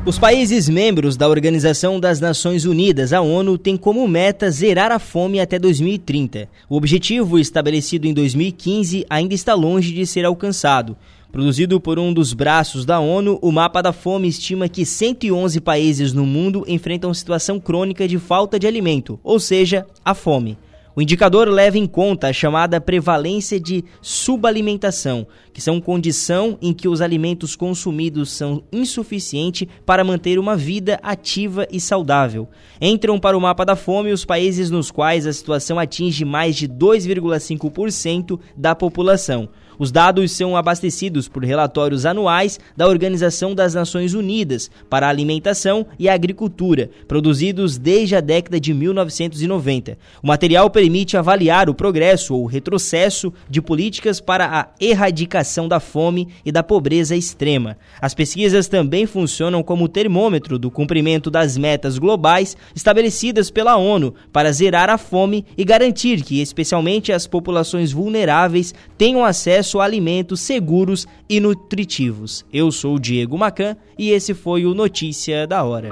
Os países membros da Organização das Nações Unidas, a ONU, têm como meta zerar a fome até dois mil e trinta. O objetivo, estabelecido em dois mil e quinze, ainda está longe de ser alcançado. Produzido por um dos braços da ONU, o Mapa da Fome estima que cento e onze países no mundo enfrentam situação crônica de falta de alimento, ou seja, a fome. O indicador leva em conta a chamada prevalência de subalimentação, que são condição em que os alimentos consumidos são insuficientes para manter uma vida ativa e saudável. Entram para o mapa da fome os países nos quais a situação atinge mais de dois vírgula cinco por cento da população. Os dados são abastecidos por relatórios anuais da Organização das Nações Unidas para a Alimentação e a Agricultura, produzidos desde a década de mil novecentos e noventa. O material permite avaliar o progresso ou retrocesso de políticas para a erradicação da fome e da pobreza extrema. As pesquisas também funcionam como termômetro do cumprimento das metas globais estabelecidas pela ONU para zerar a fome e garantir que, especialmente as populações vulneráveis, tenham acesso a alimentos seguros e nutritivos. Eu sou o Diego Macan e esse foi o Notícia da Hora.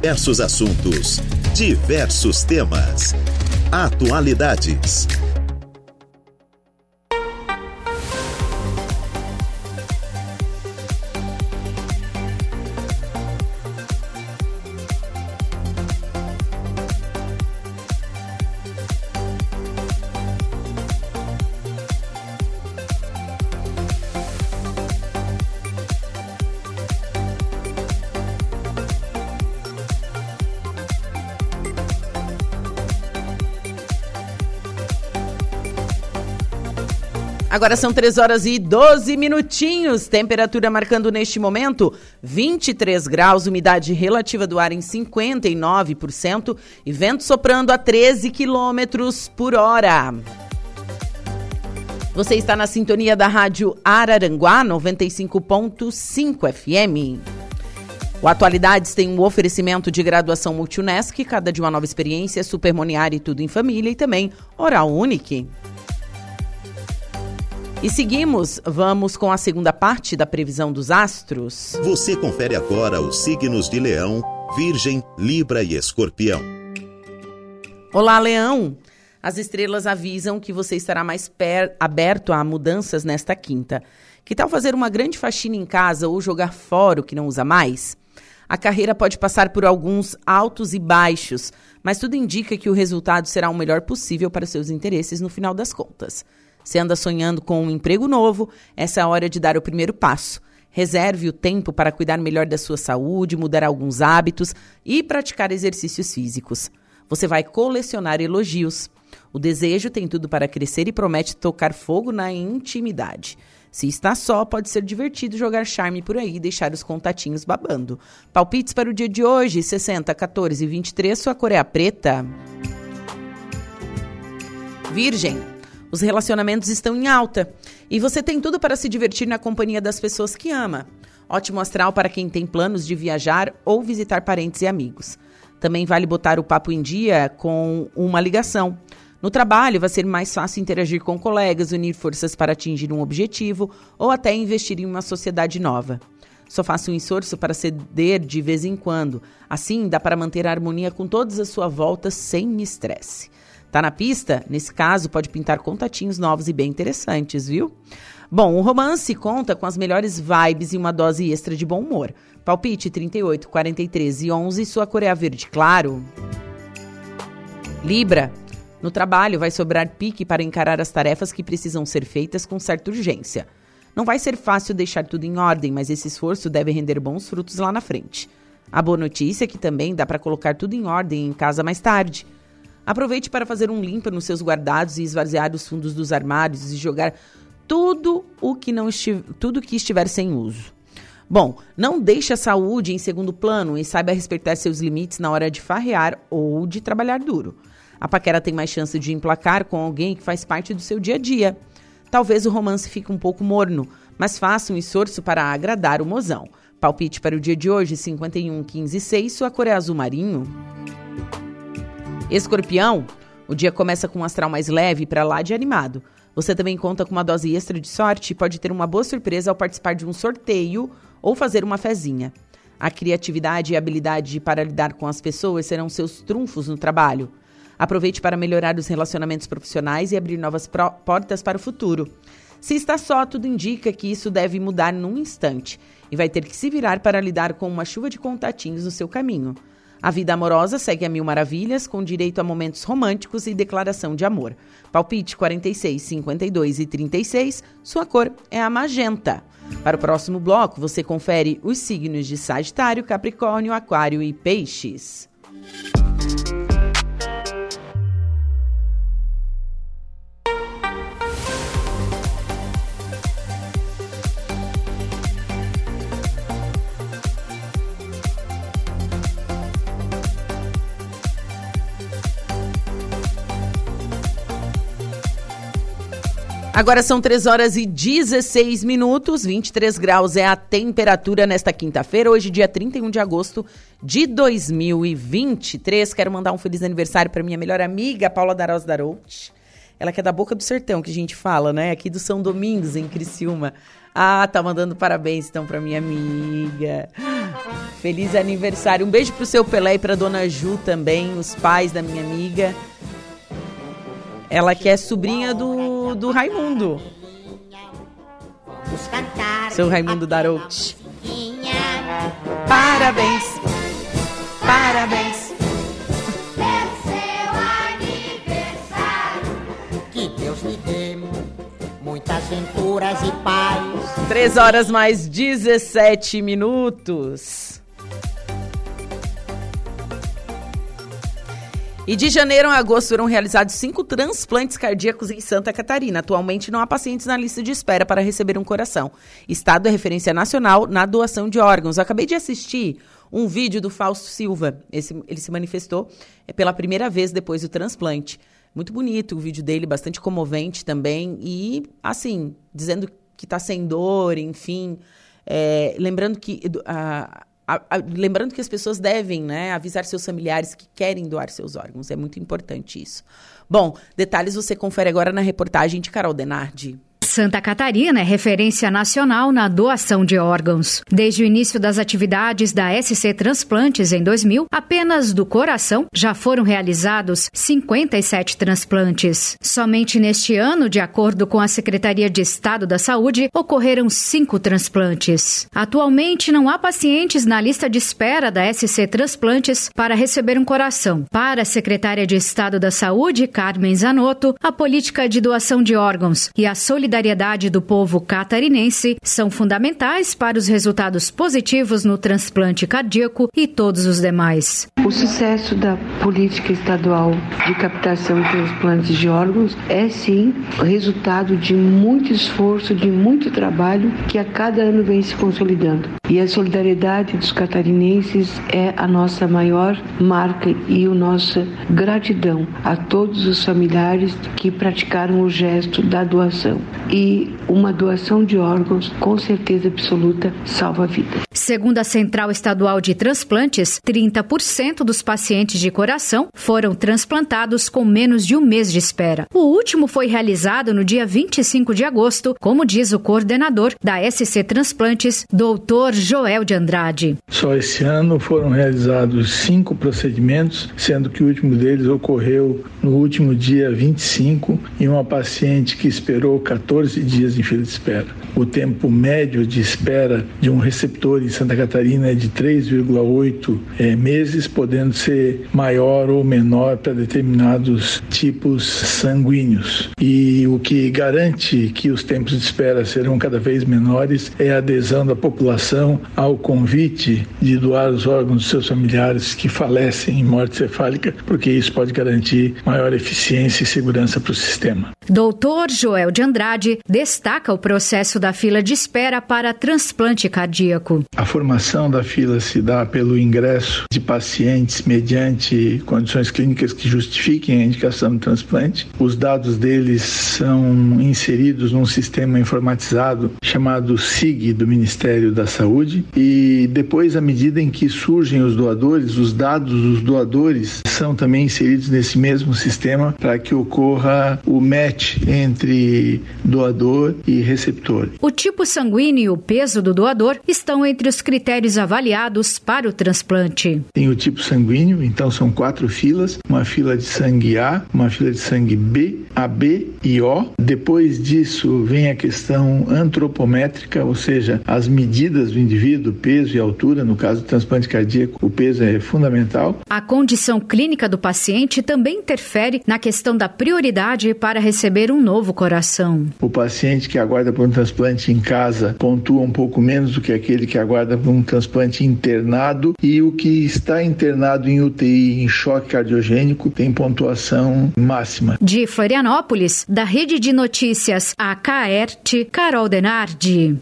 Diversos assuntos, diversos temas, atualidades. Agora são três horas e doze minutinhos, temperatura marcando neste momento vinte e três graus, umidade relativa do ar em cinquenta e nove por cento e vento soprando a treze quilômetros por hora. Você está na sintonia da Rádio Araranguá, noventa e cinco ponto cinco F M. O Atualidades tem um oferecimento de graduação Multi-Unesc, cada de uma nova experiência, Supermoniário e Tudo em Família, e também Oral Unique. E seguimos, vamos com a segunda parte da previsão dos astros. Você confere agora os signos de Leão, Virgem, Libra e Escorpião. Olá, Leão! As estrelas avisam que você estará mais per... aberto a mudanças nesta quinta. Que tal fazer uma grande faxina em casa ou jogar fora o que não usa mais? A carreira pode passar por alguns altos e baixos, mas tudo indica que o resultado será o melhor possível para os seus interesses no final das contas. Se anda sonhando com um emprego novo, essa é a hora de dar o primeiro passo. Reserve o tempo para cuidar melhor da sua saúde, mudar alguns hábitos e praticar exercícios físicos. Você vai colecionar elogios. O desejo tem tudo para crescer e promete tocar fogo na intimidade. Se está só, pode ser divertido jogar charme por aí e deixar os contatinhos babando. Palpites para o dia de hoje, sessenta, quatorze e vinte e três, sua cor é a preta. Virgem. Os relacionamentos estão em alta e você tem tudo para se divertir na companhia das pessoas que ama. Ótimo astral para quem tem planos de viajar ou visitar parentes e amigos. Também vale botar o papo em dia com uma ligação. No trabalho, vai ser mais fácil interagir com colegas, unir forças para atingir um objetivo ou até investir em uma sociedade nova. Só faça um esforço para ceder de vez em quando. Assim, dá para manter a harmonia com todos à sua volta sem estresse. Tá na pista? Nesse caso, pode pintar contatinhos novos e bem interessantes, viu? Bom, o romance conta com as melhores vibes e uma dose extra de bom humor. Palpite trinta e oito, quarenta e três e onze, sua cor é a verde claro. Libra. No trabalho, vai sobrar pique para encarar as tarefas que precisam ser feitas com certa urgência. Não vai ser fácil deixar tudo em ordem, mas esse esforço deve render bons frutos lá na frente. A boa notícia é que também dá para colocar tudo em ordem em casa mais tarde. Aproveite para fazer um limpa nos seus guardados e esvaziar os fundos dos armários e jogar tudo o que não esti- tudo que estiver sem uso. Bom, não deixe a saúde em segundo plano e saiba respeitar seus limites na hora de farrear ou de trabalhar duro. A paquera tem mais chance de emplacar com alguém que faz parte do seu dia a dia. Talvez o romance fique um pouco morno, mas faça um esforço para agradar o mozão. Palpite para o dia de hoje, cinquenta e um, quinze e seis, sua cor é azul marinho. Escorpião, o dia começa com um astral mais leve para lá de animado. Você também conta com uma dose extra de sorte e pode ter uma boa surpresa ao participar de um sorteio ou fazer uma fezinha. A criatividade e a habilidade para lidar com as pessoas serão seus trunfos no trabalho. Aproveite para melhorar os relacionamentos profissionais e abrir novas pro- portas para o futuro. Se está só, tudo indica que isso deve mudar num instante e vai ter que se virar para lidar com uma chuva de contatinhos no seu caminho. A vida amorosa segue a mil maravilhas, com direito a momentos românticos e declaração de amor. Palpite quarenta e seis, cinquenta e dois e trinta e seis, sua cor é a magenta. Para o próximo bloco, você confere os signos de Sagitário, Capricórnio, Aquário e Peixes. Agora são três horas e dezesseis minutos, vinte e três graus é a temperatura nesta quinta-feira, hoje dia trinta e um de agosto de dois mil e vinte e três. Quero mandar um feliz aniversário para minha melhor amiga, Paula Daroz Darout. Ela que é da Boca do Sertão, que a gente fala, né? Aqui do São Domingos, em Criciúma. Ah, tá mandando parabéns então para minha amiga. Feliz aniversário. Um beijo pro seu Pelé e pra dona Ju também, os pais da minha amiga. Ela que é sobrinha do, do Raimundo. Seu Raimundo Darout. Parabéns. Parabéns. Que Deus lhe dê muitas venturas e paz. três horas mais dezessete minutos. E de janeiro a agosto foram realizados cinco transplantes cardíacos em Santa Catarina. Atualmente não há pacientes na lista de espera para receber um coração. Estado é referência nacional na doação de órgãos. Eu acabei de assistir um vídeo do Fausto Silva. Esse, ele se manifestou pela primeira vez depois do transplante. Muito bonito o vídeo dele, bastante comovente também. E, assim, dizendo que tá sem dor, enfim. É, lembrando que... A, A, a, lembrando que as pessoas devem, né, avisar seus familiares que querem doar seus órgãos. É muito importante isso. Bom, detalhes você confere agora na reportagem de Carol Denardi. Santa Catarina é referência nacional na doação de órgãos. Desde o início das atividades da S C Transplantes em dois mil, apenas do coração já foram realizados cinquenta e sete transplantes. Somente neste ano, de acordo com a Secretaria de Estado da Saúde, ocorreram cinco transplantes. Atualmente, não há pacientes na lista de espera da S C Transplantes para receber um coração. Para a secretária de Estado da Saúde, Carmen Zanotto, a política de doação de órgãos e a solidariedade solidariedade do povo catarinense são fundamentais para os resultados positivos no transplante cardíaco e todos os demais. O sucesso da política estadual de captação e transplantes de órgãos é, sim, resultado de muito esforço, de muito trabalho que a cada ano vem se consolidando. E a solidariedade dos catarinenses é a nossa maior marca e a nossa gratidão a todos os familiares que praticaram o gesto da doação. E uma doação de órgãos, com certeza absoluta, salva a vida. Segundo a Central Estadual de Transplantes, trinta por cento dos pacientes de coração foram transplantados com menos de um mês de espera. O último foi realizado no dia vinte e cinco de agosto, como diz o coordenador da S C Transplantes, doutor Joel de Andrade. Só esse ano foram realizados cinco procedimentos, sendo que o último deles ocorreu no último dia vinte e cinco, em uma paciente que esperou quatorze dias em fila de espera. O tempo médio de espera de um receptor em Santa Catarina é de três vírgula oito é, meses, podendo ser maior ou menor para determinados tipos sanguíneos. E o que garante que os tempos de espera serão cada vez menores é a adesão da população ao convite de doar os órgãos dos seus familiares que falecem em morte cefálica, porque isso pode garantir maior eficiência e segurança para o sistema. Doutor Joel de Andrade destaca o processo da fila de espera para transplante cardíaco. A formação da fila se dá pelo ingresso de pacientes mediante condições clínicas que justifiquem a indicação do transplante. Os dados deles são inseridos num sistema informatizado chamado S I G do Ministério da Saúde e depois, à medida em que surgem os doadores, os dados dos doadores são também inseridos nesse mesmo sistema para que ocorra o match entre doador e receptor. O tipo sanguíneo e o peso do doador estão entre os critérios avaliados para o transplante. Tem o tipo sanguíneo, então são quatro filas, uma fila de sangue A, uma fila de sangue B, A B e O. Depois disso vem a questão antropométrica, ou seja, as medidas do indivíduo, peso e altura, no caso do transplante cardíaco, o peso é fundamental. A condição clínica do paciente também interfere na questão da prioridade para receber um novo coração. O paciente que aguarda por um transplante em casa pontua um pouco menos do que aquele que aguarda por um transplante internado, e o que está internado em U T I em choque cardiogênico tem pontuação máxima. De Florianópolis, da Rede de Notícias A C A E R T, Carol Denardi.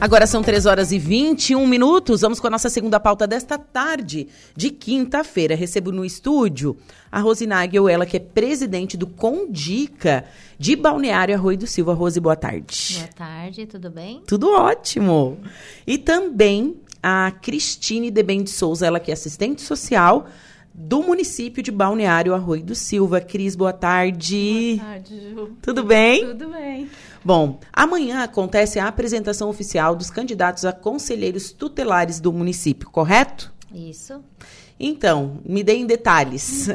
Agora são três horas e vinte e um minutos. Vamos com a nossa segunda pauta desta tarde, de quinta-feira. Recebo no estúdio a Rosi Naguel, ela que é presidente do CONDICA de Balneário Arroio do Silva. Rosi, boa tarde. Boa tarde, tudo bem? Tudo ótimo. E também a Cristine Debende Souza, ela que é assistente social do município de Balneário Arroio do Silva. Cris, boa tarde. Boa tarde, Ju. Tudo bem? Tudo bem. Bom, amanhã acontece a apresentação oficial dos candidatos a conselheiros tutelares do município, correto? Isso. Então, me deem detalhes.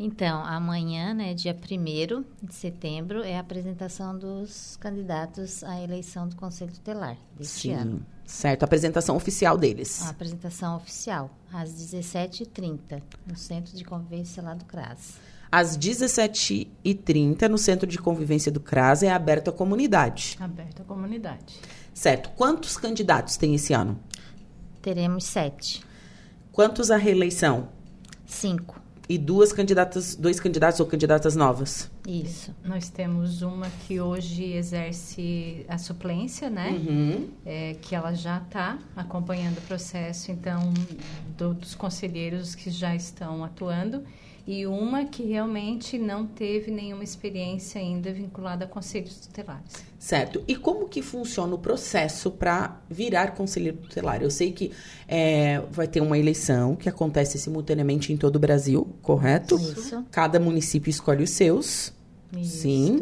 Então, amanhã, né, dia primeiro de setembro, é a apresentação dos candidatos à eleição do Conselho Tutelar deste Sim. ano. Certo, a apresentação oficial deles. A apresentação oficial, às dezessete e trinta, no Centro de Convivência lá do C R A S. Às dezessete e trinta, no Centro de Convivência do C R A S, é aberto à comunidade. Aberto à comunidade. Certo. Quantos candidatos tem esse ano? Teremos sete. Quantos à reeleição? Cinco. e duas candidatas, dois candidatos ou candidatas novas. Isso. Nós temos uma que hoje exerce a suplência, né? Uhum. É, que ela já está acompanhando o processo, então, do, dos conselheiros que já estão atuando. E uma que realmente não teve nenhuma experiência ainda vinculada a conselhos tutelares. Certo. E como que funciona o processo para virar conselheiro tutelar? Eu sei que é, vai ter uma eleição que acontece simultaneamente em todo o Brasil, correto? Isso. Cada município escolhe os seus. Isso. Sim.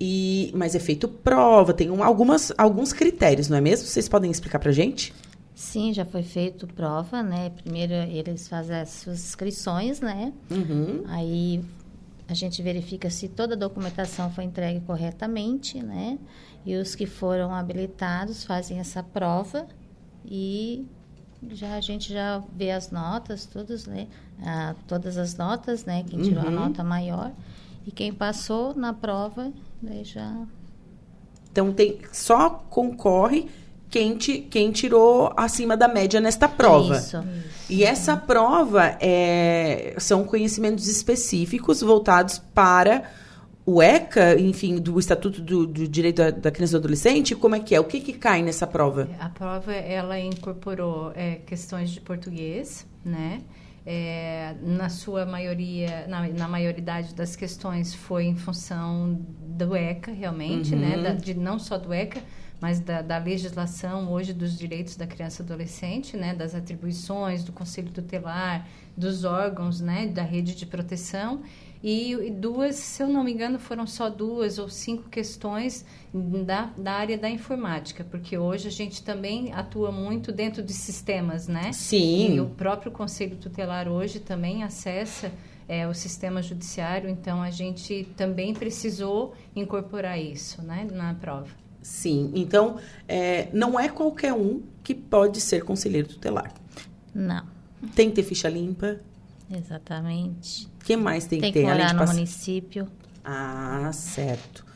E, mas é feito prova, tem um, algumas, alguns critérios, não é mesmo? Vocês podem explicar para a gente? Sim, já foi feito prova, né? Primeiro eles fazem as suas inscrições, né? Uhum. Aí a gente verifica se toda a documentação foi entregue corretamente, né? E os que foram habilitados fazem essa prova e já, a gente já vê as notas, todos, né? Ah, todas as notas, né? Quem tirou, uhum, a nota maior e quem passou na prova, né? Já... Então, tem, só concorre... Quem, ti, quem tirou acima da média nesta prova. Isso, isso. E essa prova é, são conhecimentos específicos voltados para o E C A, enfim, do Estatuto do, do Direito da, da Criança e do Adolescente. Como é que é? O que, que cai nessa prova? A prova, ela incorporou é, questões de português, né? É, na sua maioria, na, na maioridade das questões foi em função do E C A, realmente, uhum, né? Da, de, não só do E C A, mas da, da legislação hoje dos direitos da criança e adolescente, né, das atribuições, do conselho tutelar, dos órgãos, né, da rede de proteção. E, e duas, se eu não me engano, foram só duas ou cinco questões da, da área da informática, porque hoje a gente também atua muito dentro de sistemas, né? Sim. E o próprio conselho tutelar hoje também acessa... É, o sistema judiciário, então a gente também precisou incorporar isso, né, na prova. Sim, então é, não é qualquer um que pode ser conselheiro tutelar. Não. Tem que ter ficha limpa. Exatamente. O que mais tem, tem que ter? Tem que morar além de no pass... município. Ah, certo.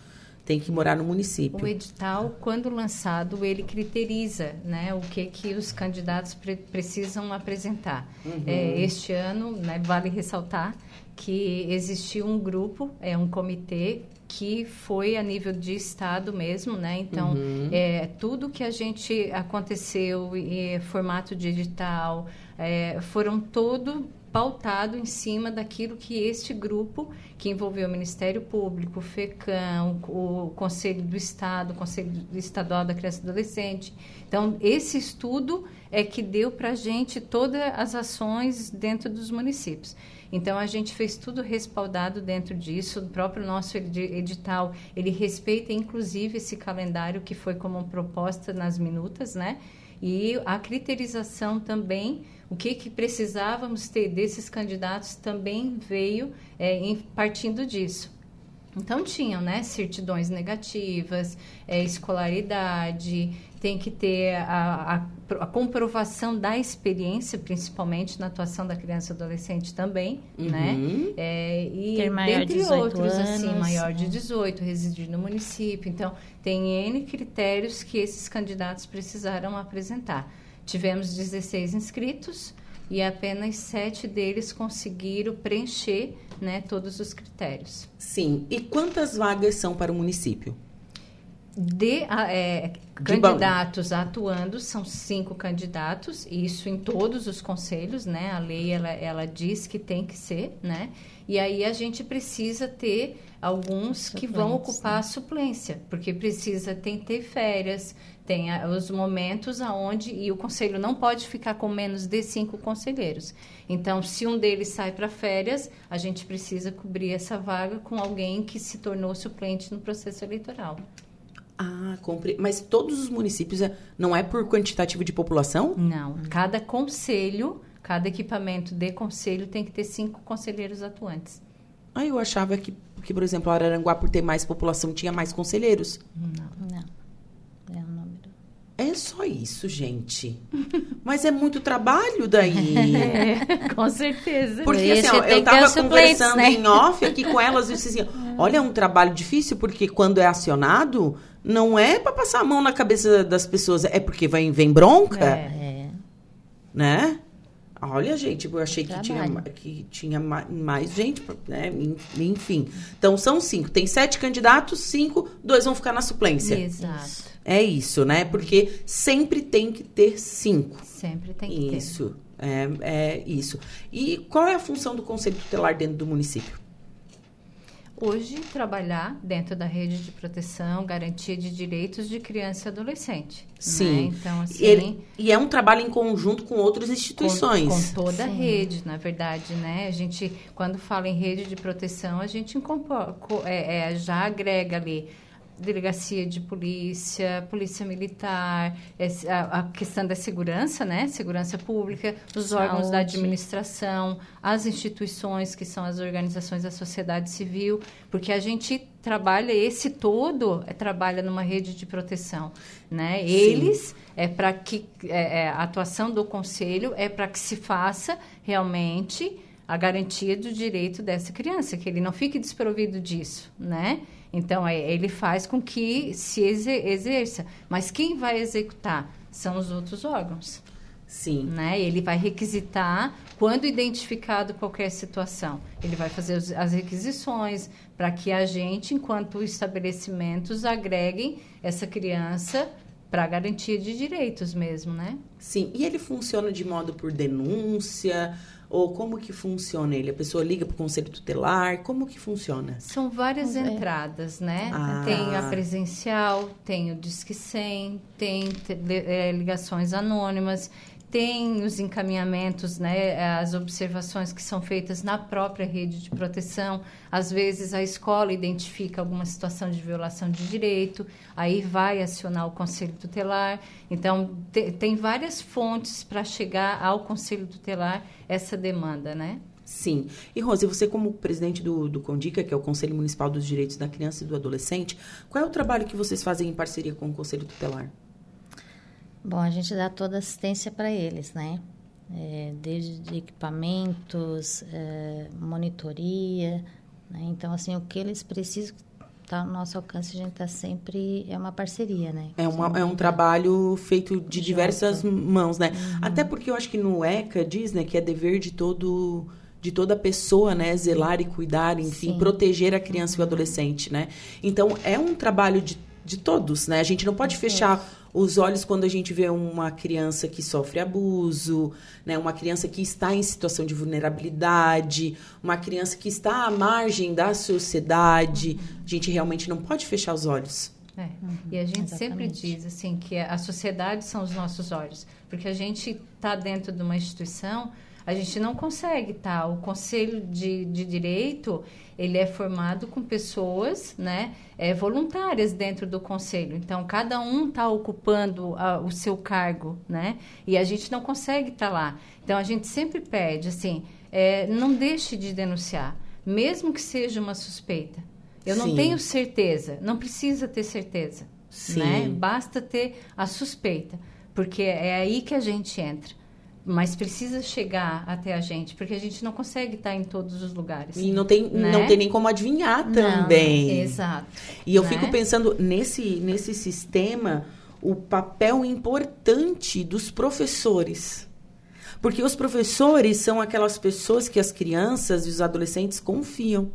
Tem que morar no município. O edital, quando lançado, ele criteriza, né, o que, que os candidatos pre- precisam apresentar. Uhum. É, este ano, né, vale ressaltar que existiu um grupo, é, um comitê, que foi a nível de estado mesmo, né? Então, uhum, é, tudo que a gente aconteceu, é, formato de edital, é, foram todo... pautado em cima daquilo que este grupo, que envolveu o Ministério Público, o FECAM, o Conselho do Estado, o Conselho Estadual da Criança e Adolescente. Então, esse estudo é que deu para a gente todas as ações dentro dos municípios. Então, a gente fez tudo respaldado dentro disso, o próprio nosso edital, ele respeita, inclusive, esse calendário que foi como proposta nas minutas, né? E a criterização também, o que, que precisávamos ter desses candidatos também veio é, em, partindo disso. Então, tinham, né, certidões negativas, é, escolaridade, tem que ter a, a, a comprovação da experiência, principalmente na atuação da criança e adolescente também, uhum, né? É, e ter maior dentre dezoito outros, anos, assim, maior de dezoito, residir no município. Então, tem N critérios que esses candidatos precisaram apresentar. Tivemos dezesseis inscritos e apenas sete deles conseguiram preencher, né, todos os critérios. Sim. E quantas vagas são para o município? De, é, de candidatos bom. atuando, são cinco candidatos, isso em todos os conselhos, né? A lei, ela, ela diz que tem que ser, né? E aí a gente precisa ter alguns suplência, que vão ocupar a suplência, porque precisa, tem ter férias, tem os momentos aonde, e o conselho não pode ficar com menos de cinco conselheiros. Então, se um deles sai para férias, a gente precisa cobrir essa vaga com alguém que se tornou suplente no processo eleitoral. Ah, compre... mas todos os municípios, não é por quantitativo de população? Não, cada conselho, cada equipamento de conselho tem que ter cinco conselheiros atuantes. Ah, eu achava que, que por exemplo, Araranguá, por ter mais população, tinha mais conselheiros. Não, não, é o número. É só isso, gente. Mas é muito trabalho daí. É, com certeza. Porque assim, ó, eu tava conversando, né, em off aqui com elas e disse assim, olha, é um trabalho difícil, porque quando é acionado, não é para passar a mão na cabeça das pessoas, é porque vai, vem bronca, é, né? Olha, gente, eu achei que tinha, que tinha mais gente, né? Enfim. Então, são cinco. Tem sete candidatos, cinco, dois vão ficar na suplência. Exato. É isso, né? Porque sempre tem que ter cinco. Sempre tem que ter. Isso, é, é isso. E qual é a função do Conselho Tutelar dentro do município? Hoje, trabalhar dentro da rede de proteção, garantia de direitos de criança e adolescente. Sim. Né? Então, assim, Ele, e é um trabalho em conjunto com outras instituições. Com, com toda Sim. a rede, na verdade, né? A gente, quando fala em rede de proteção, a gente é, é, já agrega ali delegacia de polícia, polícia militar, a, a questão da segurança, né? Segurança pública, os Saúde. órgãos da administração, as instituições que são as organizações da sociedade civil, porque a gente trabalha esse todo, é, trabalha numa rede de proteção, né? Sim. Eles é para que é, é, a atuação do conselho é para que se faça realmente a garantia do direito dessa criança, que ele não fique desprovido disso, né? Então, ele faz com que se exerça. Mas quem vai executar são os outros órgãos. Sim. Né? Ele vai requisitar, quando identificado qualquer situação, ele vai fazer as requisições para que a gente, enquanto estabelecimentos, agreguem essa criança para garantia de direitos mesmo, né? Sim. E ele funciona de modo por denúncia... Ou como que funciona ele? A pessoa liga para o Conselho Tutelar? Como que funciona? São várias é. entradas, né? Ah. Tem a presencial, tem o Disque cem, tem é, ligações anônimas, tem os encaminhamentos, né? As observações que são feitas na própria rede de proteção. Às vezes a escola identifica alguma situação de violação de direito, aí vai acionar o Conselho Tutelar. Então, te, tem várias fontes para chegar ao Conselho Tutelar essa demanda, né? Sim. E, Rose, você como presidente do, do CONDICA, que é o Conselho Municipal dos Direitos da Criança e do Adolescente, qual é o trabalho que vocês fazem em parceria com o Conselho Tutelar? Bom, a gente dá toda assistência para eles, né? É, desde equipamentos, é, monitoria, né? Então, assim, o que eles precisam está ao nosso alcance, a gente está sempre... É uma parceria, né? É, uma, é um trabalho feito de Jota. diversas mãos, né? Uhum. Até porque eu acho que no ECA diz, né, que é dever de todo... de toda pessoa, né, zelar e cuidar, enfim, Sim. proteger a criança uhum. e o adolescente, né? Então, é um trabalho de, de todos, né? A gente não pode de fechar... Todos. Os olhos quando a gente vê uma criança que sofre abuso, né? Uma criança que está em situação de vulnerabilidade, uma criança que está à margem da sociedade. A gente realmente não pode fechar os olhos. É. Uhum, e a gente exatamente. sempre diz assim, que a sociedade são os nossos olhos, porque a gente está dentro de uma instituição... A gente não consegue, tá? O Conselho de, de Direito, ele é formado com pessoas, né, é, voluntárias dentro do Conselho. Então, cada um está ocupando a, o seu cargo, né? E a gente não consegue estar tá lá. Então, a gente sempre pede, assim, é, não deixe de denunciar, mesmo que seja uma suspeita. Eu Sim. não tenho certeza, não precisa ter certeza, Sim. né? Basta ter a suspeita, porque é aí que a gente entra. Mas precisa chegar até a gente, porque a gente não consegue estar em todos os lugares. E não tem, né? não tem nem como adivinhar também. Não, exato. E eu né? fico pensando, nesse, nesse sistema, o papel importante dos professores. Porque os professores são aquelas pessoas que as crianças e os adolescentes confiam.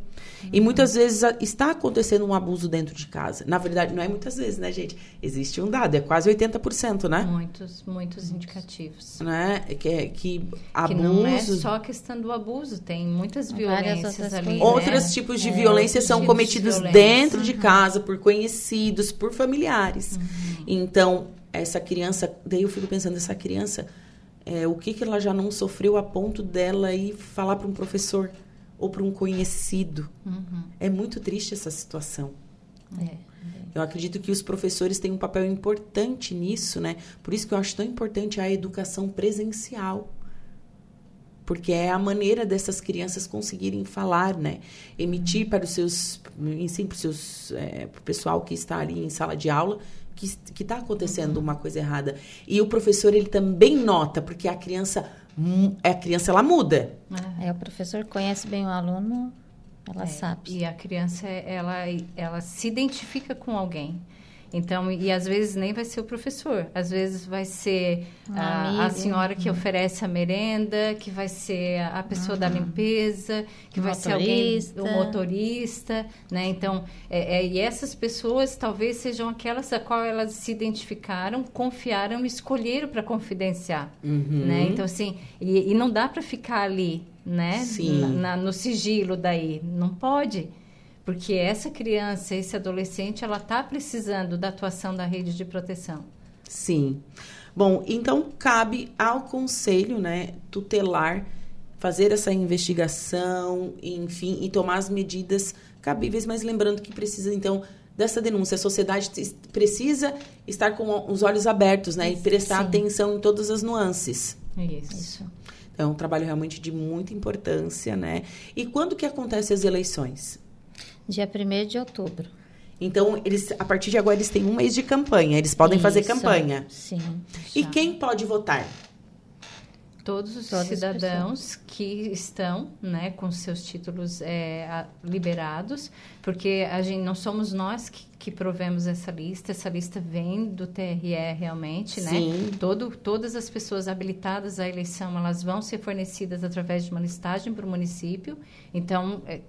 E muitas vezes está acontecendo um abuso dentro de casa. Na verdade, não é muitas vezes, né, gente? Existe um dado, é quase oitenta por cento, né? Muitos, muitos indicativos. Né? Que, que abuso... Que não é só a questão do abuso, tem muitas violências ali, né? Outros tipos de é, violência são cometidos de dentro uhum. de casa, por conhecidos, por familiares. Uhum. Então, essa criança... Daí eu fico pensando, essa criança, é, o que, que ela já não sofreu a ponto dela ir falar para um professor... ou para um conhecido. Uhum. É muito triste essa situação. É, é. Eu acredito que os professores têm um papel importante nisso, né? Por isso que eu acho tão importante a educação presencial. Porque é a maneira dessas crianças conseguirem falar, né? Emitir para os seus... Ensino para o é, pessoal que está ali em sala de aula que está acontecendo uhum. uma coisa errada. E o professor, ele também nota, porque a criança... A criança, ela muda. É, o professor conhece bem o aluno, ela é, sabe. E a criança, ela, ela se identifica com alguém. Então, e às vezes nem vai ser o professor, às vezes vai ser um a, a senhora que oferece a merenda, que vai ser a pessoa uhum. da limpeza, que o vai motorista. ser alguém, o motorista, né? Então, é, é, e essas pessoas talvez sejam aquelas a qual elas se identificaram, confiaram e escolheram para confidenciar, uhum. né? Então, assim, e, e não dá para ficar ali, né? Sim. Na, na, no sigilo daí, não pode. Porque essa criança, esse adolescente, ela está precisando da atuação da rede de proteção. Sim. Bom, então cabe ao conselho, né, tutelar, fazer essa investigação, enfim, e tomar as medidas cabíveis. Mas lembrando que precisa, então, dessa denúncia. A sociedade precisa estar com os olhos abertos, né, e prestar Sim. atenção em todas as nuances. Isso. Isso. Então, é um trabalho realmente de muita importância, né? E quando que acontecem as eleições? Dia primeiro de outubro. Então, eles, a partir de agora, eles têm um mês de campanha. Eles podem Isso, fazer campanha. Sim. E já. Quem pode votar? Todos os Todas cidadãos que estão, né, com seus títulos é, liberados, porque a gente, não somos nós que, que provemos essa lista. Essa lista vem do T R E realmente, Sim. né? Todo, todas as pessoas habilitadas à eleição, elas vão ser fornecidas através de uma listagem para o município. Então... É,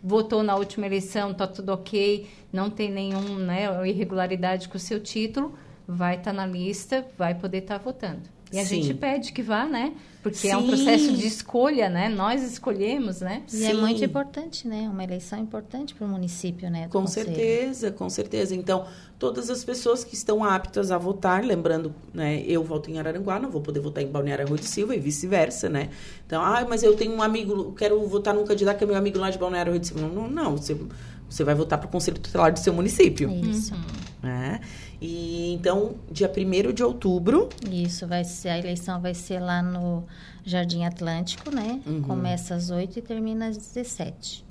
votou na última eleição, está tudo ok, não tem nenhuma, né, irregularidade com o seu título, vai estar tá na lista, vai poder estar tá votando. E a Sim. gente pede que vá, né? Porque Sim. é um processo de escolha, né? Nós escolhemos, né? E Sim. é muito importante, né? Uma eleição importante para o município, né? Com conselho. certeza, com certeza. Então, todas as pessoas que estão aptas a votar, lembrando, né? Eu voto em Araranguá, não vou poder votar em Balneário Rui de Silva e vice-versa, né? Então, ah, mas eu tenho um amigo, quero votar num candidato que é meu amigo lá de Balneário Rui de Silva. Não, não, não. Você, você vai votar para o conselho tutelar do seu município. Isso. Né? E então, dia primeiro de outubro... Isso, vai ser, a eleição vai ser lá no Jardim Atlântico, né? Uhum. Começa às oito e termina às dezessete.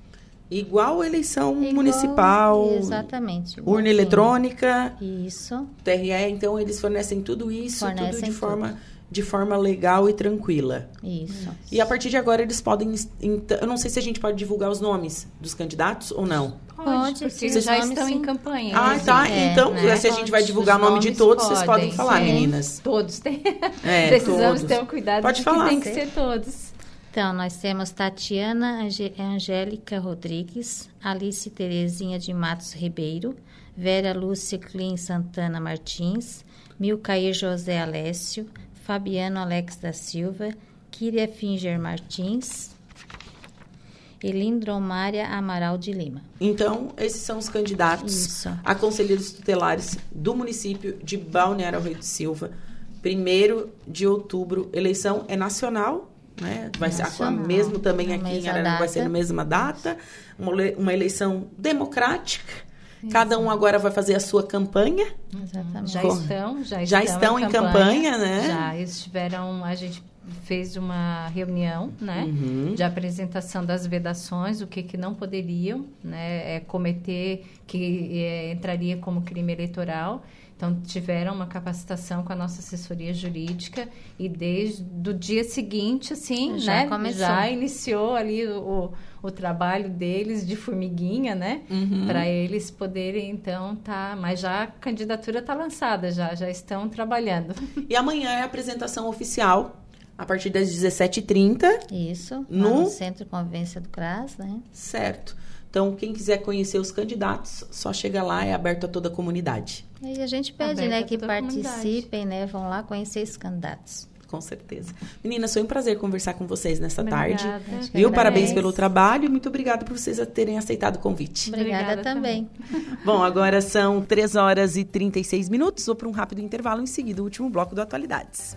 Igual a eleição Igual, municipal... Exatamente. Urna assim. Eletrônica... Isso. T R E, então, eles fornecem tudo isso, fornecem tudo de tudo. forma... de forma legal e tranquila. Isso. E a partir de agora eles podem... Eu não sei se a gente pode divulgar os nomes dos candidatos ou não. Pode, porque vocês já estão sim. em campanha. Ah, tá. É, então, né? se a gente vai divulgar os o nome de todos, podem, vocês podem falar, sim. meninas. Todos. Tem... É, Precisamos todos. ter um cuidado pode de falar. que tem que ser todos. Então, nós temos Tatiana Ange... Angélica Rodrigues, Alice Terezinha de Matos Ribeiro, Vera Lúcia Clean Santana Martins, Milcair José Alessio, Fabiano Alex da Silva, Kíria Finger Martins e Lindromária Amaral de Lima. Então, esses são os candidatos Isso. a conselheiros tutelares do município de Balneário Rui de Silva. primeiro de outubro, eleição é nacional, né? Vai nacional. ser a mesmo também na aqui em Araranguá, vai ser na mesma data, uma, uma eleição democrática. Cada um agora vai fazer a sua campanha. Exatamente. Já estão, já, já estão, estão em campanha, campanha, né? Já estiveram, a gente fez uma reunião, né? Uhum. De apresentação das vedações, o que que não poderiam, né? É, cometer, que é, entraria como crime eleitoral. Então, tiveram uma capacitação com a nossa assessoria jurídica e desde o dia seguinte, assim, já né? Começou. Já iniciou ali o, o trabalho deles de formiguinha, né? Uhum. Para eles poderem, então, tá... Mas já a candidatura tá lançada, já, já estão trabalhando. E amanhã é a apresentação oficial, a partir das dezessete e trinta. Isso, no, no Centro Convivência do CRAS, né? Certo. Então, quem quiser conhecer os candidatos, só chega lá, é aberto a toda a comunidade. E a gente pede, aberto né, que participem, né, vão lá conhecer esses candidatos. Com certeza. Meninas, foi um prazer conversar com vocês nessa obrigada. tarde. Acho Viu? Parabéns pelo trabalho e muito obrigada por vocês terem aceitado o convite. Obrigada, obrigada também. também. Bom, agora são três horas e trinta e seis minutos. Vou para um rápido intervalo, em seguida o último bloco do Atualidades.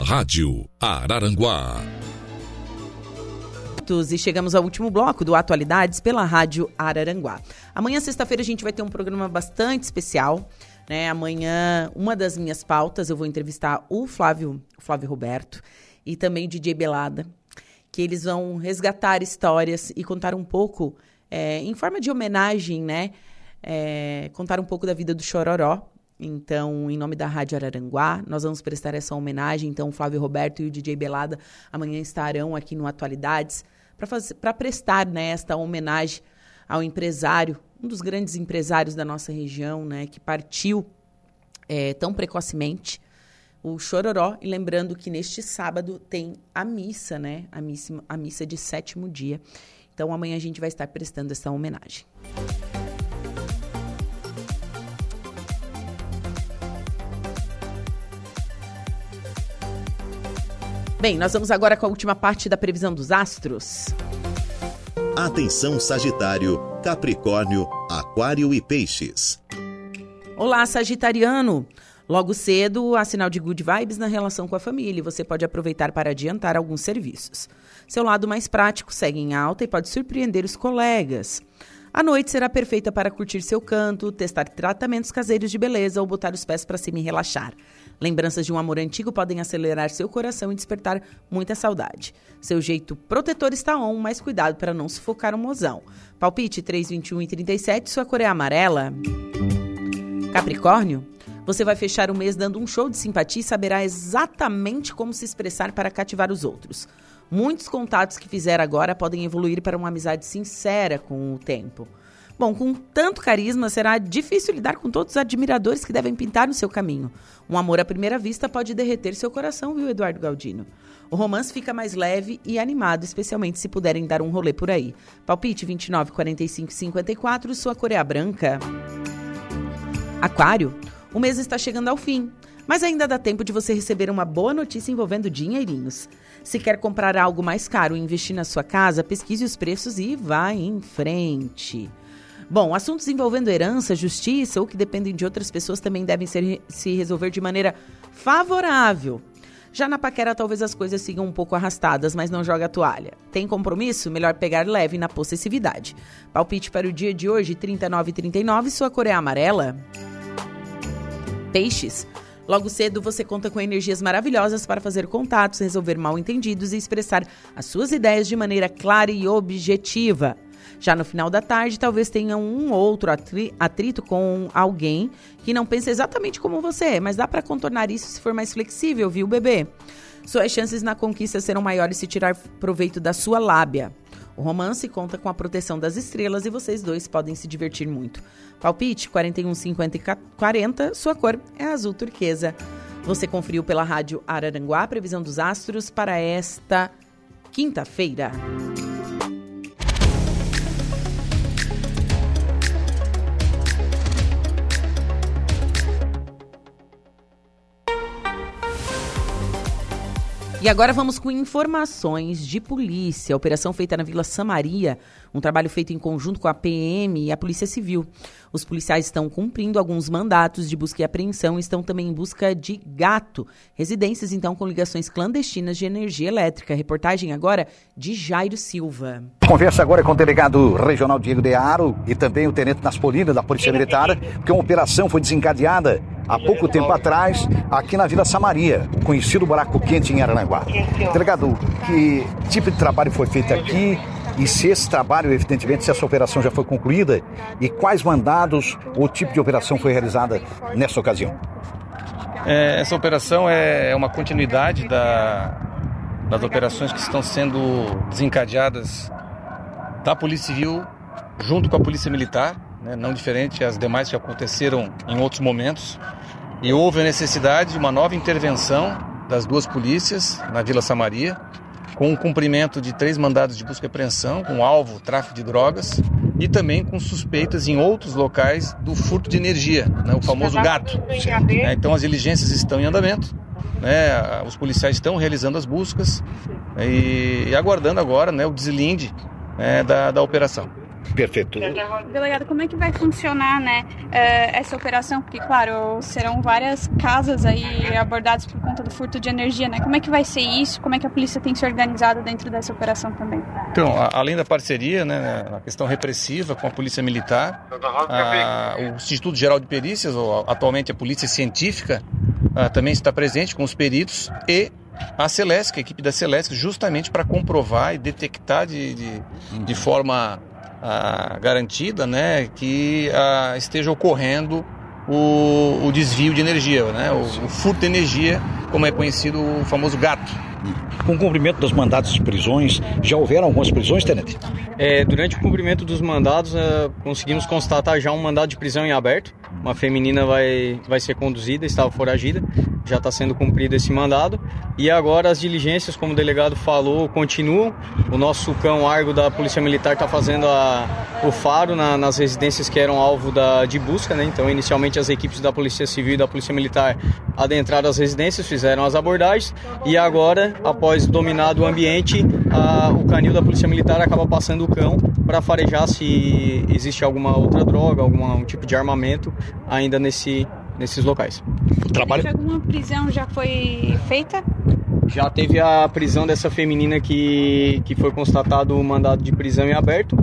Rádio Araranguá. E chegamos ao último bloco do Atualidades pela Rádio Araranguá. Amanhã, sexta-feira, a gente vai ter um programa bastante especial, né? Amanhã, uma das minhas pautas, eu vou entrevistar o Flávio, o Flávio Roberto e também o D J Belada, que eles vão resgatar histórias e contar um pouco, é, em forma de homenagem, né? É, contar um pouco da vida do Chororó. Então, em nome da Rádio Araranguá, nós vamos prestar essa homenagem. Então, o Flávio Roberto e o D J Belada amanhã estarão aqui no Atualidades para prestar, né, esta homenagem ao empresário, um dos grandes empresários da nossa região, né, que partiu é, tão precocemente, o Chororó. E lembrando que neste sábado tem a missa, né, a missa, a missa de sétimo dia. Então amanhã a gente vai estar prestando essa homenagem. Bem, nós vamos agora com a última parte da previsão dos astros. Atenção, Sagitário, Capricórnio, Aquário e Peixes. Olá, sagitariano! Logo cedo, há sinal de good vibes na relação com a família e você pode aproveitar para adiantar alguns serviços. Seu lado mais prático segue em alta e pode surpreender os colegas. A noite será perfeita para curtir seu canto, testar tratamentos caseiros de beleza ou botar os pés para cima e relaxar. Lembranças de um amor antigo podem acelerar seu coração e despertar muita saudade. Seu jeito protetor está on, mas cuidado para não sufocar o mozão. Palpite três, vinte e um e trinta e sete, sua cor é amarela. Capricórnio, você vai fechar o mês dando um show de simpatia e saberá exatamente como se expressar para cativar os outros. Muitos contatos que fizer agora podem evoluir para uma amizade sincera com o tempo. Bom, com tanto carisma, será difícil lidar com todos os admiradores que devem pintar no seu caminho. Um amor à primeira vista pode derreter seu coração, viu, Eduardo Galdino? O romance fica mais leve e animado, especialmente se puderem dar um rolê por aí. Palpite vinte e nove, quarenta e cinco e cinquenta e quatro, sua cor é a branca. Aquário, o mês está chegando ao fim, mas ainda dá tempo de você receber uma boa notícia envolvendo dinheirinhos. Se quer comprar algo mais caro e investir na sua casa, pesquise os preços e vá em frente. Bom, assuntos envolvendo herança, justiça ou que dependem de outras pessoas também devem ser, se resolver de maneira favorável. Já na paquera, talvez as coisas sigam um pouco arrastadas, mas não joga a toalha. Tem compromisso? Melhor pegar leve na possessividade. Palpite para o dia de hoje, trinta e nove e trinta e nove, sua cor é amarela. Peixes. Logo cedo, você conta com energias maravilhosas para fazer contatos, resolver mal-entendidos e expressar as suas ideias de maneira clara e objetiva. Já no final da tarde, talvez tenha um outro atrito com alguém que não pensa exatamente como você é, mas dá para contornar isso se for mais flexível, viu, bebê? Suas chances na conquista serão maiores se tirar proveito da sua lábia. O romance conta com a proteção das estrelas e vocês dois podem se divertir muito. Palpite quarenta e um, cinquenta e quarenta, sua cor é azul turquesa. Você conferiu pela Rádio Araranguá a previsão dos astros para esta quinta-feira. E agora vamos com informações de polícia. A operação feita na Vila Samaria, um trabalho feito em conjunto com a P M e a Polícia Civil. Os policiais estão cumprindo alguns mandatos de busca e apreensão e estão também em busca de gato. Residências, então, com ligações clandestinas de energia elétrica. Reportagem agora de Jairo Silva. Conversa agora com o delegado regional Diego de Aro e também o tenente Naspolino da Polícia Militar, porque uma operação foi desencadeada há pouco tempo atrás, aqui na Vila Samaria, conhecido Buraco Quente em Araranguá. Delegado, que tipo de trabalho foi feito aqui e se esse trabalho, evidentemente, se essa operação já foi concluída e quais mandados ou tipo de operação foi realizada nessa ocasião? É, essa operação é uma continuidade da, das operações que estão sendo desencadeadas da Polícia Civil junto com a Polícia Militar, né, não diferente as demais que aconteceram em outros momentos. E houve a necessidade de uma nova intervenção das duas polícias na Vila Samaria, com o cumprimento de três mandados de busca e apreensão, com alvo tráfico de drogas e também com suspeitas em outros locais do furto de energia, né, o famoso gato. É, então as diligências estão em andamento, né, os policiais estão realizando as buscas e, e aguardando agora, né, o deslinde, né, da, da operação. Perfeito. Delegado, como é que vai funcionar, né, essa operação? Porque, claro, serão várias casas aí abordadas por conta do furto de energia, né? Como é que vai ser isso? Como é que a polícia tem se organizado dentro dessa operação também? Então, além da parceria, né, na questão repressiva com a Polícia Militar, a, o Instituto Geral de Perícias, ou atualmente a Polícia Científica, a, também está presente com os peritos e a Celesc, a equipe da Celesc, justamente para comprovar e detectar de, de, de forma... Ah, garantida, né, que ah, esteja ocorrendo o, o desvio de energia, né, o, o furto de energia como é conhecido o famoso gato. Com o cumprimento dos mandados de prisões, já houveram algumas prisões, Tenente? É, durante o cumprimento dos mandados, é, conseguimos constatar já um mandado de prisão em aberto. Uma feminina vai, vai ser conduzida, estava foragida, já está sendo cumprido esse mandado. E agora as diligências, como o delegado falou, continuam. O nosso cão Argo da Polícia Militar está fazendo a, o faro na, nas residências que eram alvo da, de busca, né? Então, inicialmente, as equipes da Polícia Civil e da Polícia Militar adentraram as residências, fizeram as abordagens e agora, após dominado o ambiente, a, o canil da Polícia Militar acaba passando o cão para farejar se existe alguma outra droga, algum tipo de armamento ainda nesse, nesses locais. Trabalho... Alguma prisão já foi feita? Já teve a prisão dessa feminina que, que foi constatado o mandado de prisão em aberto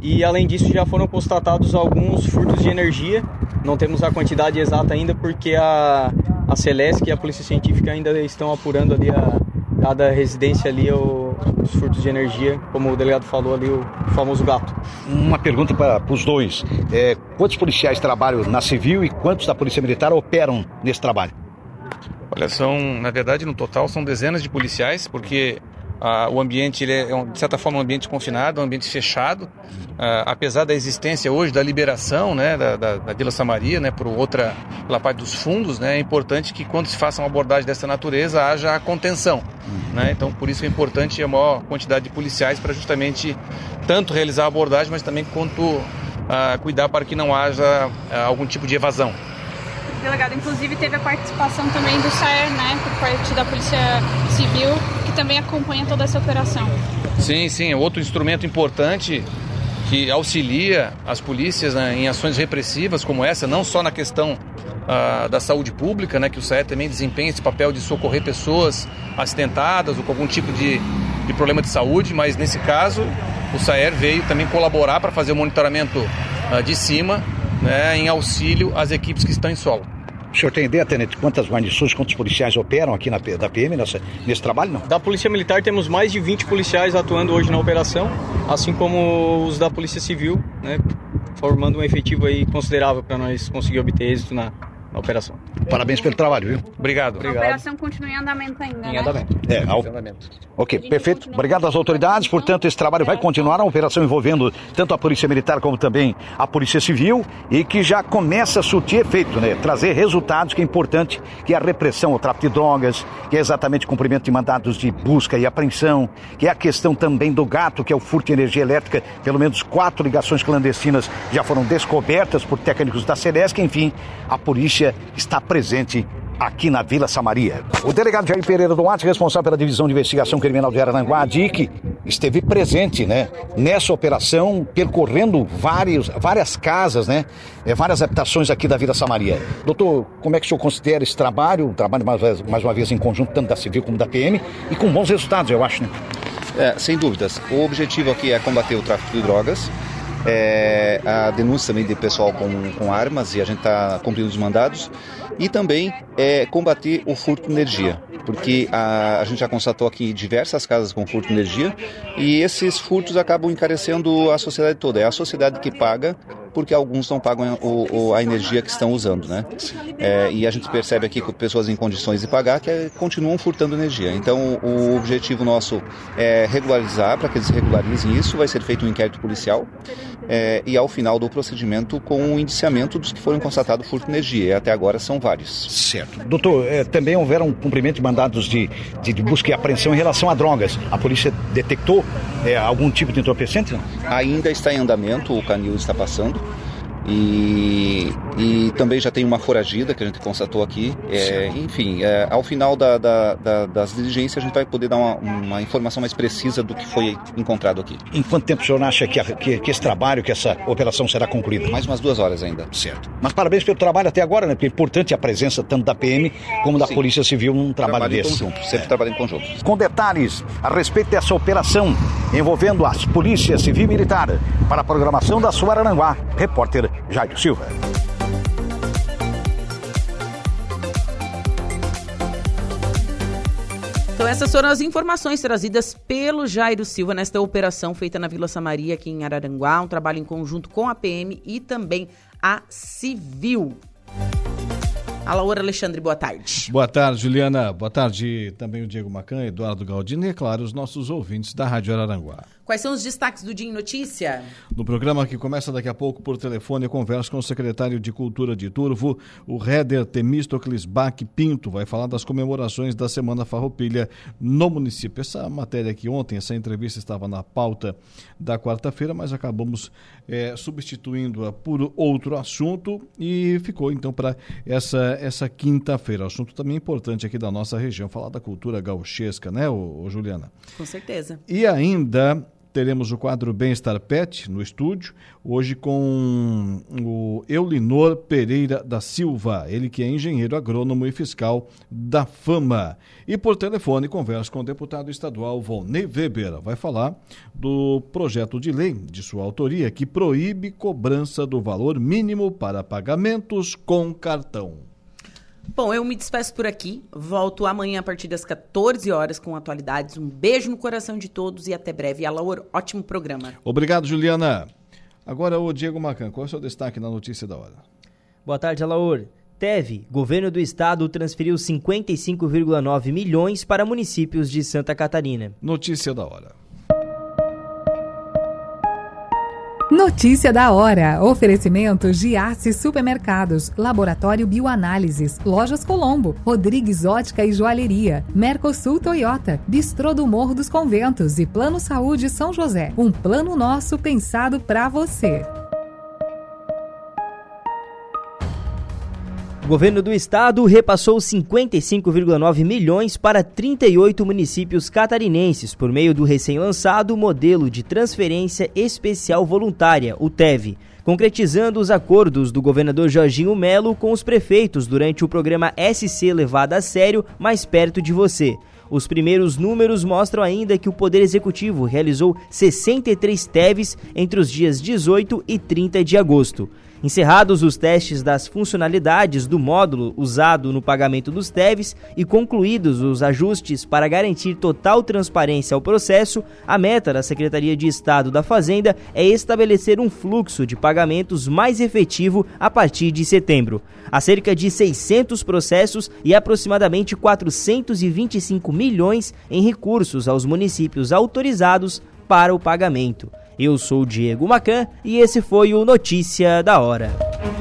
e, além disso, já foram constatados alguns furtos de energia. Não temos a quantidade exata ainda porque a, a Celesc e a Polícia Científica ainda estão apurando ali a cada residência ali, o, os furtos de energia, como o delegado falou ali, o famoso gato. Uma pergunta para os dois. É, quantos policiais trabalham na Civil e quantos da Polícia Militar operam nesse trabalho? Olha, são, na verdade, no total, são dezenas de policiais, porque ah, o ambiente, ele é, de certa forma, um ambiente confinado, um ambiente fechado. Ah, apesar da existência hoje da liberação, né, da, da, da Vila Samaria, né, por outra, pela parte dos fundos, né, é importante que, quando se faça uma abordagem dessa natureza, haja a contenção. Né? Então, por isso é importante a maior quantidade de policiais para justamente tanto realizar a abordagem, mas também quanto uh, cuidar para que não haja uh, algum tipo de evasão. Delegado, inclusive teve a participação também do SAER, né, por parte da Polícia Civil, que também acompanha toda essa operação. Sim, sim, outro instrumento importante que auxilia as polícias, né, em ações repressivas como essa, não só na questão uh, da saúde pública, né, que o SAER também desempenha esse papel de socorrer pessoas acidentadas ou com algum tipo de, de problema de saúde, mas nesse caso o SAER veio também colaborar para fazer o monitoramento uh, de cima, né, em auxílio às equipes que estão em solo. O senhor tem ideia, Tenente, quantas guarnições, quantos policiais operam aqui na, da P M nessa, nesse trabalho, não? Da Polícia Militar temos mais de vinte policiais atuando hoje na operação, assim como os da Polícia Civil, né, formando um efetivo aí considerável para nós conseguir obter êxito na, na operação. Parabéns pelo trabalho, viu? Obrigado. Obrigado. A operação continua em andamento ainda, em né? andamento. É, é, ao... andamento. Ok, perfeito. Obrigado às autoridades. Portanto, esse trabalho vai continuar, a operação envolvendo tanto a Polícia Militar como também a Polícia Civil, e que já começa a surtir efeito, né? Trazer resultados, que é importante, que é a repressão ao tráfico de drogas, que é exatamente o cumprimento de mandados de busca e apreensão, que é a questão também do gato, que é o furto de energia elétrica. Pelo menos quatro ligações clandestinas já foram descobertas por técnicos da Celesc. Enfim, a polícia está presente aqui na Vila Samaria. O delegado Jair Pereira Duarte, responsável pela divisão de investigação criminal de Araranguá, a D I C, esteve presente, né, nessa operação, percorrendo vários, várias casas, né, várias habitações aqui da Vila Samaria. Doutor, como é que o senhor considera esse trabalho, um trabalho mais, mais uma vez em conjunto, tanto da Civil como da P M, e com bons resultados, eu acho, né? É, sem dúvidas. O objetivo aqui é combater o tráfico de drogas, É, a denúncia também de pessoal com, com armas, e a gente está cumprindo os mandados, e também é, combater o furto de energia, porque a, a gente já constatou aqui diversas casas com furto de energia, e esses furtos acabam encarecendo a sociedade toda. É a sociedade que paga, porque alguns não pagam o, o, a energia que estão usando, né? É, e a gente percebe aqui que pessoas em condições de pagar que é, continuam furtando energia. Então, o, o objetivo nosso é regularizar, para que eles regularizem isso. Vai ser feito um inquérito policial é, e, ao final do procedimento, com o indiciamento dos que foram constatados furto de energia. E até agora são vários. Certo. Doutor, é, também houveram um cumprimento de mandados de, de, de busca e apreensão em relação a drogas. A polícia detectou é, algum tipo de entorpecente? Não? Ainda está em andamento, o canil está passando. E, e também já tem uma foragida que a gente constatou aqui. É, enfim, é, ao final da, da, da, das diligências, a gente vai poder dar uma, uma informação mais precisa do que foi encontrado aqui. Em quanto tempo o senhor acha que, a, que, que esse trabalho, que essa operação será concluída? Mais umas duas horas ainda. Certo. Mas parabéns pelo trabalho até agora, né? Porque é importante a presença tanto da P M como da Sim. Polícia Civil num trabalho, trabalho desse. Trabalho em conjunto, sempre é. trabalho em conjunto. Com detalhes a respeito dessa operação envolvendo as polícias civil e militar, para a programação da Sua Araranguá, repórter Jair Silva. Então essas foram as informações trazidas pelo Jairo Silva nesta operação feita na Vila Samaria, aqui em Araranguá, um trabalho em conjunto com a P M e também a Civil. Alaor Alexandre, boa tarde. Boa tarde, Juliana. Boa tarde também o Diego Macan, Eduardo Galdino e, claro, os nossos ouvintes da Rádio Araranguá. Quais são os destaques do Dia em Notícia? No programa que começa daqui a pouco por telefone, eu converso com o secretário de Cultura de Turvo, o Réder Temístocles Bach Pinto, vai falar das comemorações da Semana Farroupilha no município. Essa matéria aqui ontem, essa entrevista estava na pauta da quarta-feira, mas acabamos é, substituindo-a por outro assunto e ficou então para essa, essa quinta-feira. Assunto também importante aqui da nossa região, falar da cultura gauchesca, né, ô, ô Juliana? Com certeza. E ainda teremos o quadro Bem-Estar Pet no estúdio, hoje com o Eulinor Pereira da Silva, ele que é engenheiro agrônomo e fiscal da Fama. E por telefone converso com o deputado estadual Volney Weber, vai falar do projeto de lei de sua autoria que proíbe cobrança do valor mínimo para pagamentos com cartão. Bom, eu me despeço por aqui, volto amanhã a partir das quatorze horas com Atualidades. Um beijo no coração de todos e até breve. Alaor, ótimo programa. Obrigado, Juliana. Agora o Diego Macan, qual é o seu destaque na notícia da hora? Boa tarde, Alaor. T E V, governo do estado transferiu cinquenta e cinco vírgula nove milhões para municípios de Santa Catarina. Notícia da hora. Notícia da hora. Oferecimento Giasse Supermercados, Laboratório Bioanálises, Lojas Colombo, Rodrigues Ótica e Joalheria, Mercosul Toyota, Bistrô do Morro dos Conventos e Plano Saúde São José. Um plano nosso pensado para você. O governo do estado repassou cinquenta e cinco vírgula nove milhões para trinta e oito municípios catarinenses por meio do recém-lançado modelo de transferência especial voluntária, o T E V, concretizando os acordos do governador Jorginho Melo com os prefeitos durante o programa S C Levada a Sério, Mais Perto de Você. Os primeiros números mostram ainda que o Poder Executivo realizou sessenta e três T E Vs entre os dias dezoito e trinta de agosto. Encerrados os testes das funcionalidades do módulo usado no pagamento dos T E Vs e concluídos os ajustes para garantir total transparência ao processo, a meta da Secretaria de Estado da Fazenda é estabelecer um fluxo de pagamentos mais efetivo a partir de setembro. Há cerca de seiscentos processos e aproximadamente quatrocentos e vinte e cinco milhões em recursos aos municípios autorizados para o pagamento. Eu sou o Diego Macan e esse foi o Notícia da Hora.